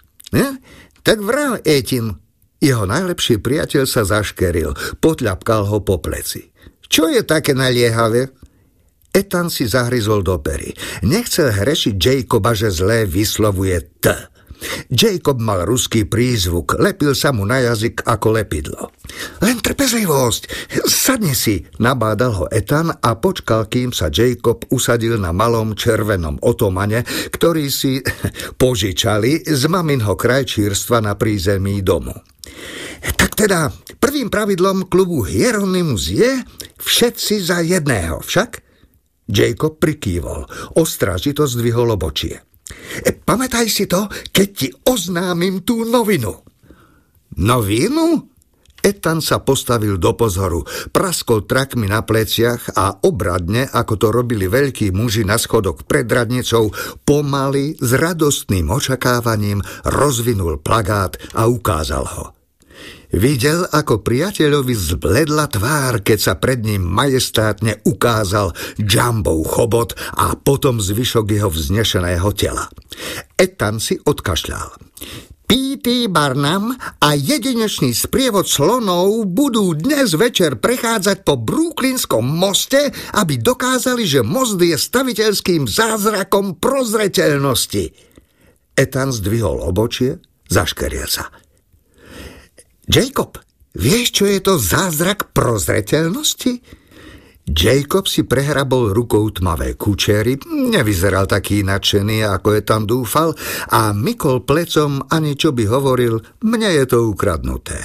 Tak vrav, Etim. Jeho najlepší priateľ sa zaškeril, potľapkal ho po pleci. Čo je také naliehavé? Ethan si zahryzol do pery. Nechcel hrešiť Jacoba, že zlé vyslovuje T. Jacob mal ruský prízvuk, lepil sa mu na jazyk ako lepidlo. Len trpezlivosť, sadni si, nabádal ho Ethan a počkal, kým sa Jacob usadil na malom červenom otomane, ktorý si požičali z maminho krajčírstva na prízemí domu. Tak teda, prvým pravidlom klubu Hieronymus je všetci za jedného, však? Jacob prikývol, ostražito zdvihol obočie. Pamätaj si to, keď ti oznámim tú novinu. Novinu? Ethan sa postavil do pozoru, praskol trakmi na pleciach a obradne, ako to robili veľkí muži na schodok pred radnicou, pomaly, s radostným očakávaním rozvinul plagát a ukázal ho. Videl, ako priateľovi zbledla tvár, keď sa pred ním majestátne ukázal Jumbov chobot a potom zvyšok jeho vznešeného tela. Ethan si odkašľal. P.T. Barnum a jedinečný sprievod slonov budú dnes večer prechádzať po Brooklynskom moste, aby dokázali, že most je staviteľským zázrakom prozreteľnosti. Ethan zdvihol obočie, zaškeriel sa. Jacob, vieš, čo je to zázrak prozreteľnosti? Jacob si prehrabol rukou tmavé kučery, nevyzeral taký nadšený, ako je tam dúfal, a mykol plecom, ani čo by hovoril, mne je to ukradnuté.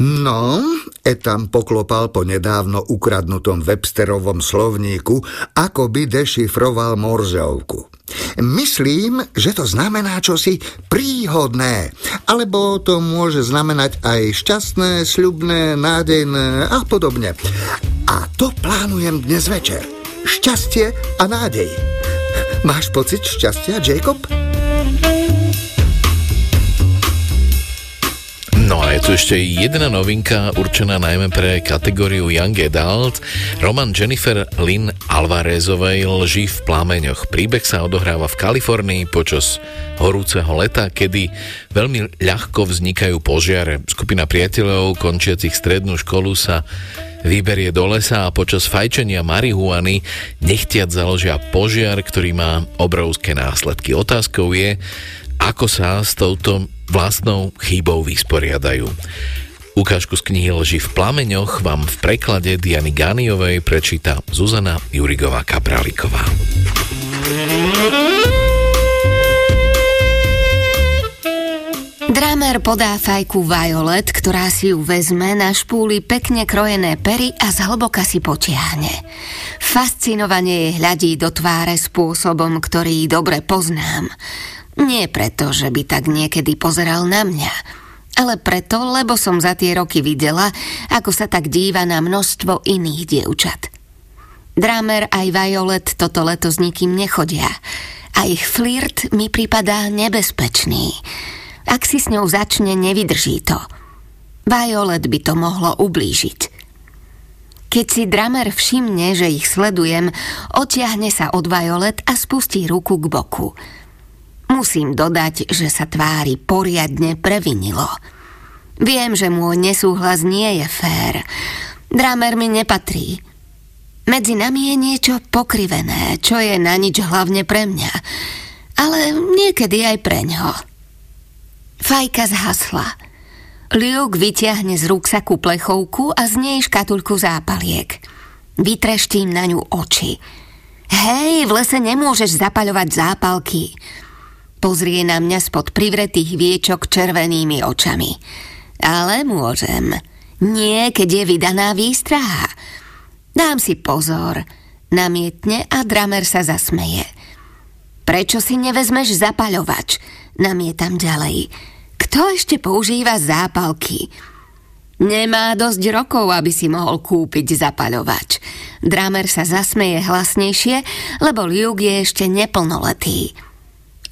No, Ethan poklopal po nedávno ukradnutom Websterovom slovníku, ako by dešifroval morzovku. Myslím, že to znamená čosi príhodné, alebo to môže znamenať aj šťastné, sľubné, nádejné a podobne. A to plánujem dnes večer. Šťastie a nádej. Máš pocit šťastia, Jacob? No a je tu ešte jedna novinka, určená najmä pre kategóriu Young Adult. Román Jennifer Lynn Alvarezovej Lží v plameňoch. Príbeh sa odohráva v Kalifornii počas horúceho leta, kedy veľmi ľahko vznikajú požiare. Skupina priateľov končiacich strednú školu sa vyberie do lesa a počas fajčenia marihuany nechtiac založia požiar, ktorý má obrovské následky. Otázkou je, ako sa s touto vlastnou chybou vysporiadajú. Ukážku z knihy Lži v plameňoch vám v preklade Diany Ganiovej prečíta Zuzana Jurigová-Kapralíková. Drámer podá fajku Violet, ktorá si ju vezme, na špúli pekne krojené pery a zhlboka si potiahne. Fascinovanie jej hľadí do tváre spôsobom, ktorý dobre poznám. Nie preto, že by tak niekedy pozeral na mňa, ale preto, lebo som za tie roky videla, ako sa tak díva na množstvo iných dievčat. Drámer aj Violet toto leto s nikým nechodia a ich flirt mi pripadá nebezpečný. Ak si s ňou začne, nevydrží to. Violet by to mohlo ublížiť. Keď si Dramer všimne, že ich sledujem, odtiahne sa od Violet a spustí ruku k boku. Musím dodať, že sa tvári poriadne previnilo. Viem, že môj nesúhlas nie je fér. Dramer mi nepatrí. Medzi nami je niečo pokrivené, čo je na nič hlavne pre mňa, ale niekedy aj pre ňo. Fajka zhasla. Liuk vyťahne z ruksaku plechovku a z nej škatuľku zápaliek. Vytreštím na ňu oči. Hej, v lese nemôžeš zapaľovať zápalky. Pozrie na mňa spod privretých viečok červenými očami. Ale môžem. Nie, keď je vydaná výstraha. Dám si pozor. Namietne a Dramer sa zasmeje. Prečo si nevezmeš zapaľovač? Namietam ďalej. Kto ešte používa zápalky? Nemá dosť rokov, aby si mohol kúpiť zapaľovač. Dramer sa zasmeje hlasnejšie, lebo Liuk je ešte neplnoletý.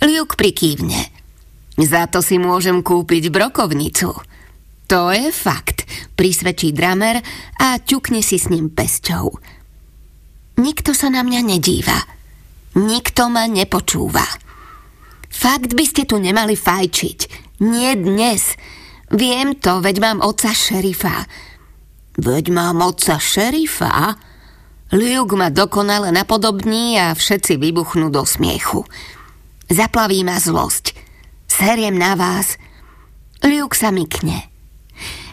Liuk prikývne. Za to si môžem kúpiť brokovnicu. To je fakt, prisvedčí Dramer a ťukne si s ním pesťou. Nikto sa na mňa nedíva. Nikto ma nepočúva. Fakt by ste tu nemali fajčiť. Nie dnes. Viem to, veď mám otca šerifa. Veď mám otca šerifa? Liuk ma dokonale napodobní a všetci vybuchnú do smiechu. Zaplaví ma zlosť. Seriem na vás. Liuk sa mykne.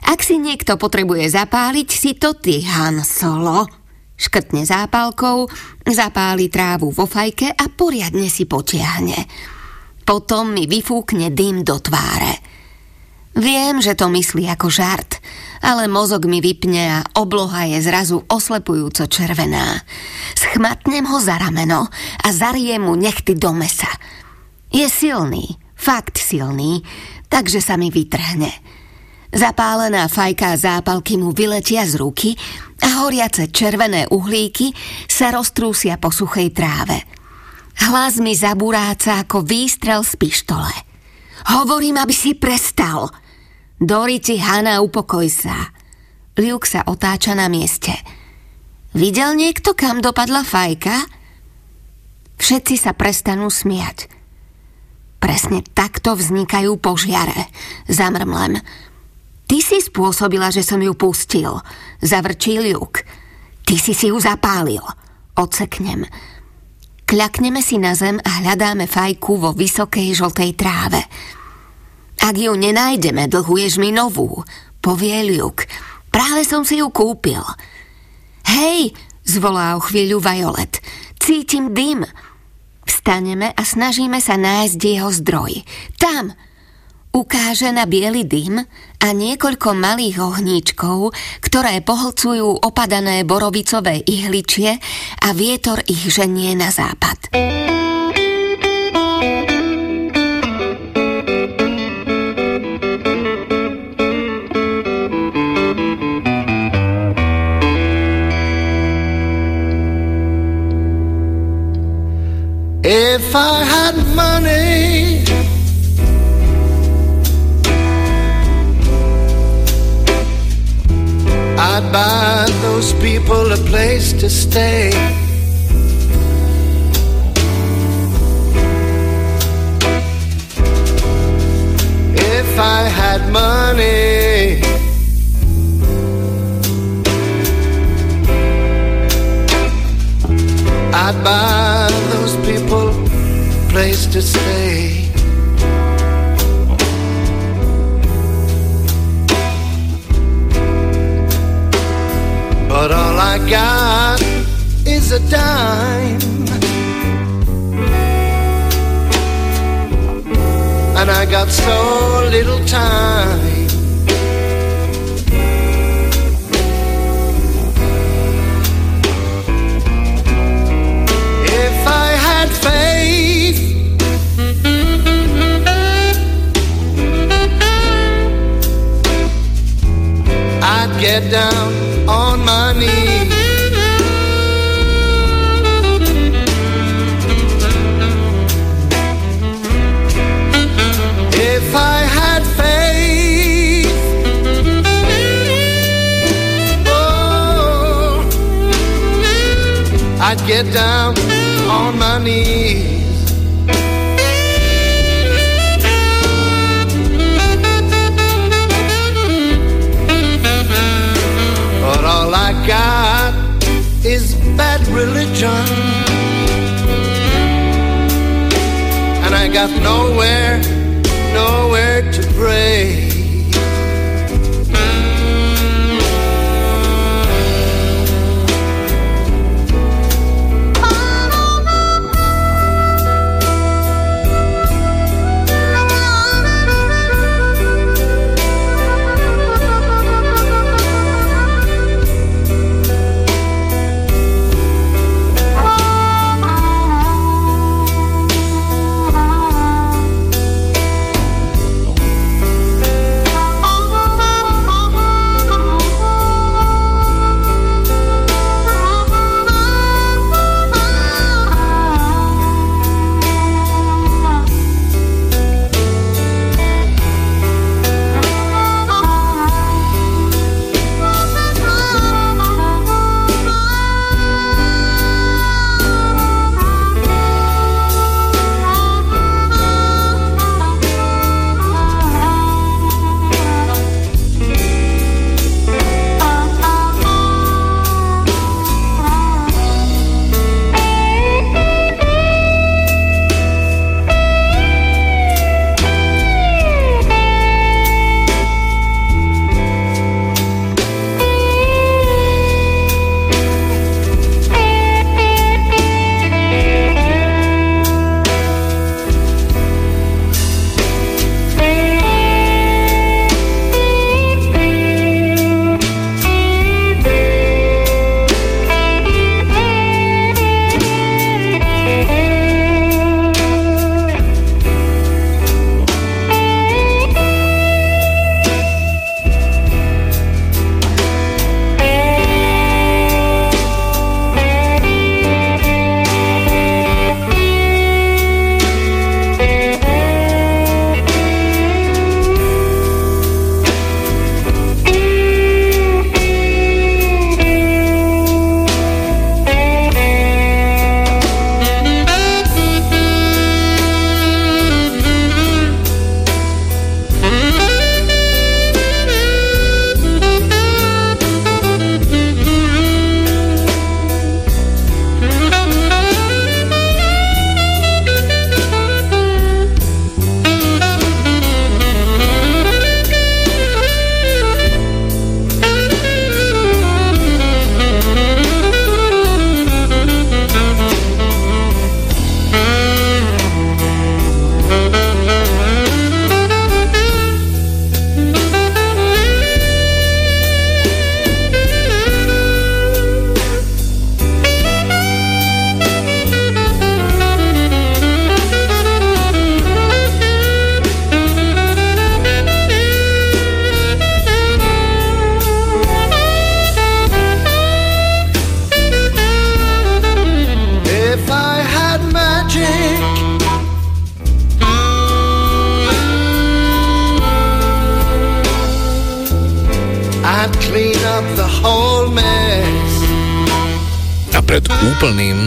Ak si niekto potrebuje zapáliť, si to ty, Han Solo. Škrtne zápalkou, zapáli trávu vo fajke a poriadne si potiahne. Potom mi vyfúkne dym do tváre. Viem, že to myslí ako žart, ale mozog mi vypne a obloha je zrazu oslepujúco červená. Schmatnem ho za rameno a zarijem mu nechty do mesa. Je silný, fakt silný, takže sa mi vytrhne. Zapálená fajka a zápalky mu vyletia z ruky a horiace červené uhlíky sa roztrúsia po suchej tráve. Hlas mi zaburáca ako výstrel z pištole. Hovorím, aby si prestal. Doriti, Hana, upokoj sa. Liuk sa otáča na mieste. Videl niekto, kam dopadla fajka? Všetci sa prestanú smiať. Presne takto vznikajú požiare, zamrmlem. Ty si spôsobila, že som ju pustil, zavrčí Liuk. Ty si ju zapálil, odseknem. Kľakneme si na zem a hľadáme fajku vo vysokej žltej tráve. Ak ju nenájdeme, dlhuješ mi novú, povie Liuk. Práve som si ju kúpil. Hej, zvolá o chvíľu Violet. Cítim dym. Vstaneme a snažíme sa nájsť jeho zdroj. Tam! Ukáže na biely dym a niekoľko malých ohníčkov, ktoré pohlcujú opadané borovicové ihličie a vietor ich ženie na západ. If I had money, I'd buy those people a place to stay. If I had money, I'd buy those people a place to stay. But all I got is a dime. I and I got so little time. If I had faith, I'd get down on my knees. If I had faith, oh, I'd get down on my knees. But all I got is bad religion, and I got nowhere to pray.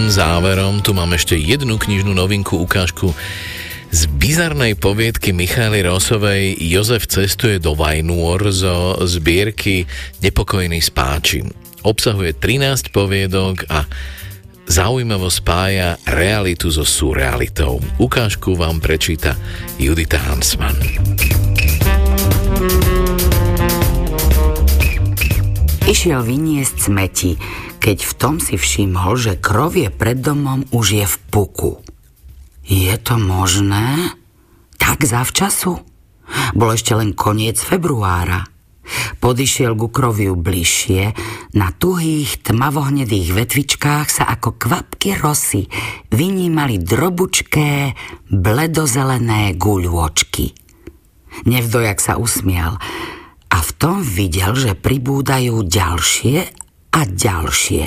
Záverom tu mám ešte jednu knižnú novinku, ukážku z bizarnej poviedky Michaely Rosovej Jozef cestuje do Vajnor zo zbierky Nepokojní spáči. Obsahuje 13 poviedok a zaujímavo spája realitu so surrealitou. Ukážku vám prečíta Judita Hansman. Išiel vyniesť smeti, keď v tom si všimol, že krovie pred domom už je v puku. Je to možné? Tak zavčasu? Bol ešte len koniec februára. Podišiel ku kroviu bližšie, na tuhých, tmavohnedých vetvičkách sa ako kvapky rosy vynímali drobučké, bledozelené guľôčky. Nevdojak sa usmial a v tom videl, že pribúdajú ďalšie a ďalšie.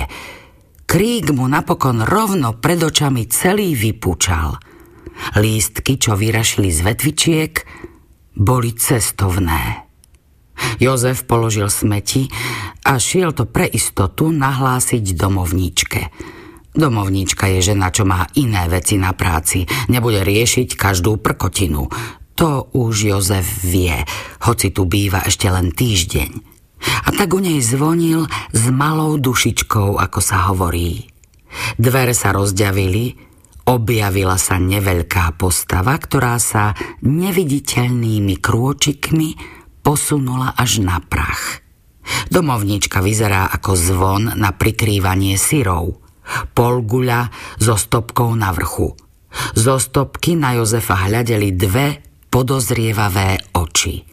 Krík mu napokon rovno pred očami celý vypúčal. Lístky, čo vyrašili z vetvičiek, boli cestovné. Jozef položil smeti a šiel to pre istotu nahlásiť domovníčke. Domovníčka je žena, čo má iné veci na práci. Nebude riešiť každú prkotinu. To už Jozef vie, hoci tu býva ešte len týždeň. A tak u nej zvonil s malou dušičkou, ako sa hovorí. Dvere sa rozďavili, objavila sa neveľká postava, ktorá sa neviditeľnými krôčikmi posunula až na prach. Domovníčka vyzerá ako zvon na prikrývanie syrov. Polguľa so stopkou na vrchu. Zo stopky na Jozefa hľadeli dve podozrievavé oči.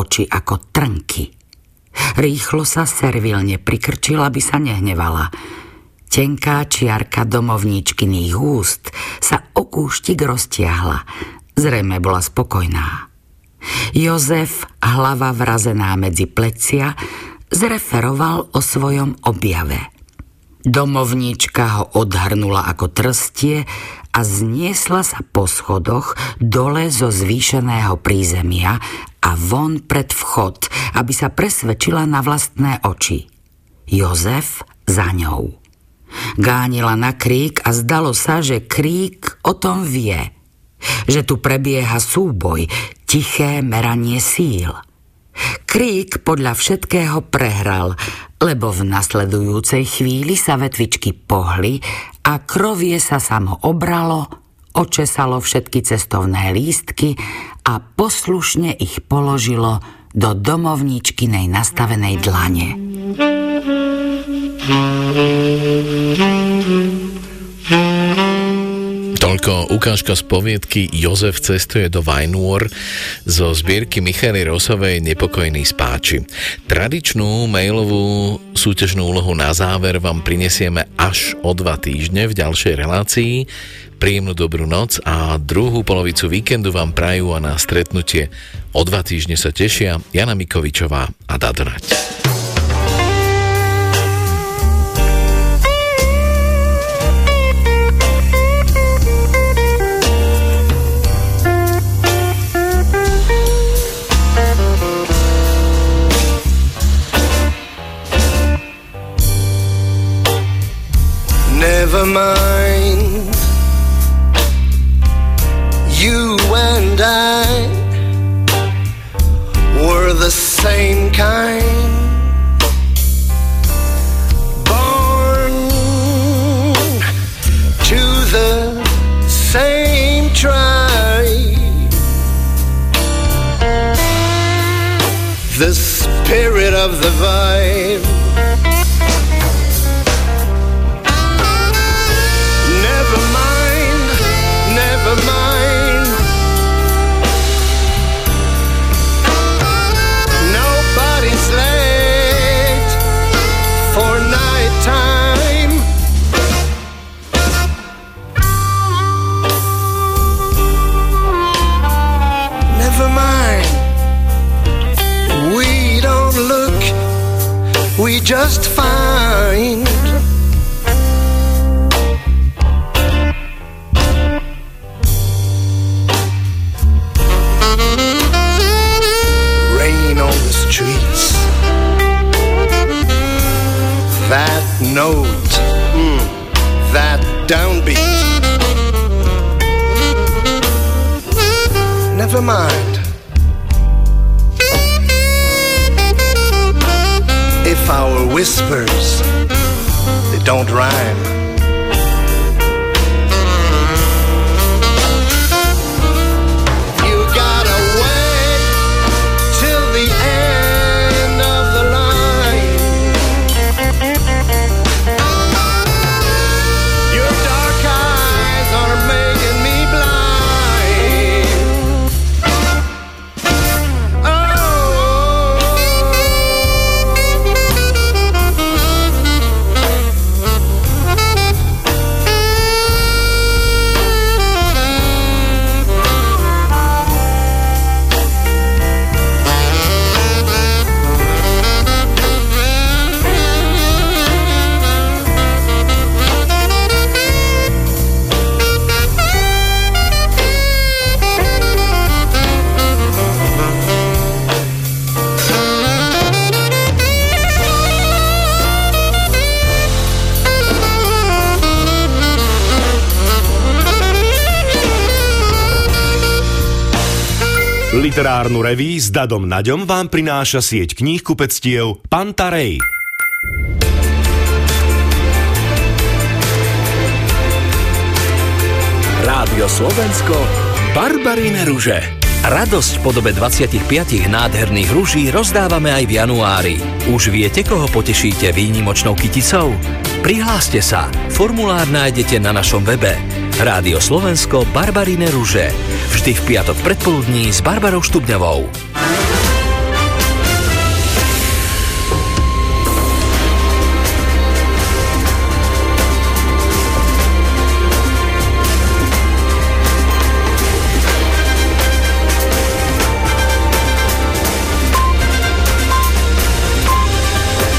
Oči ako trnky. Rýchlo sa servilne prikrčila, aby sa nehnevala. Tenká čiarka domovníčkyných úst sa o kúštik roztiahla. Zrejme bola spokojná. Jozef, hlava vrazená medzi plecia, zreferoval o svojom objave. Domovníčka ho odhrnula ako trstie a zniesla sa po schodoch dole zo zvýšeného prízemia a von pred vchod, aby sa presvedčila na vlastné oči. Jozef za ňou. Gánila na krík a zdalo sa, že krík o tom vie, že tu prebieha súboj, tiché meranie síl. Krík podľa všetkého prehral, lebo v nasledujúcej chvíli sa vetvičky pohli a krovie sa samo obralo, očesalo všetky cestovné lístky a poslušne ich položilo do domovníčkynej nastavenej dlane. Toľko ukážka z poviedky Jozef cestuje do Vajnor zo zbierky Michaely Rosovej Nepokojní spáči. Tradičnú mailovú súťažnú úlohu na záver vám prinesieme až o 2 týždne v ďalšej relácii. Príjemnú dobrú noc a druhú polovicu víkendu vám prajú a na stretnutie o 2 týždne sa tešia Jana Mikovičová a Dadonať. Never mind, you and I were the same kind, born to the same tribe, the spirit of the vibe. We just find rain on the streets, that note, that downbeat. Never mind. Our whispers, they don't rhyme. You gotta wait till the end of the line. Your dark eyes are making me blind. Literárnu reví s Dadom Naďom vám prináša sieť kníhkupectiev Panta Rhei. Rádio Slovensko, Barbarine ruže. Radosť v podobe 25 nádherných ruží rozdávame aj v januári. Už viete, koho potešíte výnimočnou kyticou? Prihláste sa, formulár nájdete na našom webe. Rádio Slovensko, Barbarine ruže. Vždy v piatok predpoludní s Barbarou Štubňovou.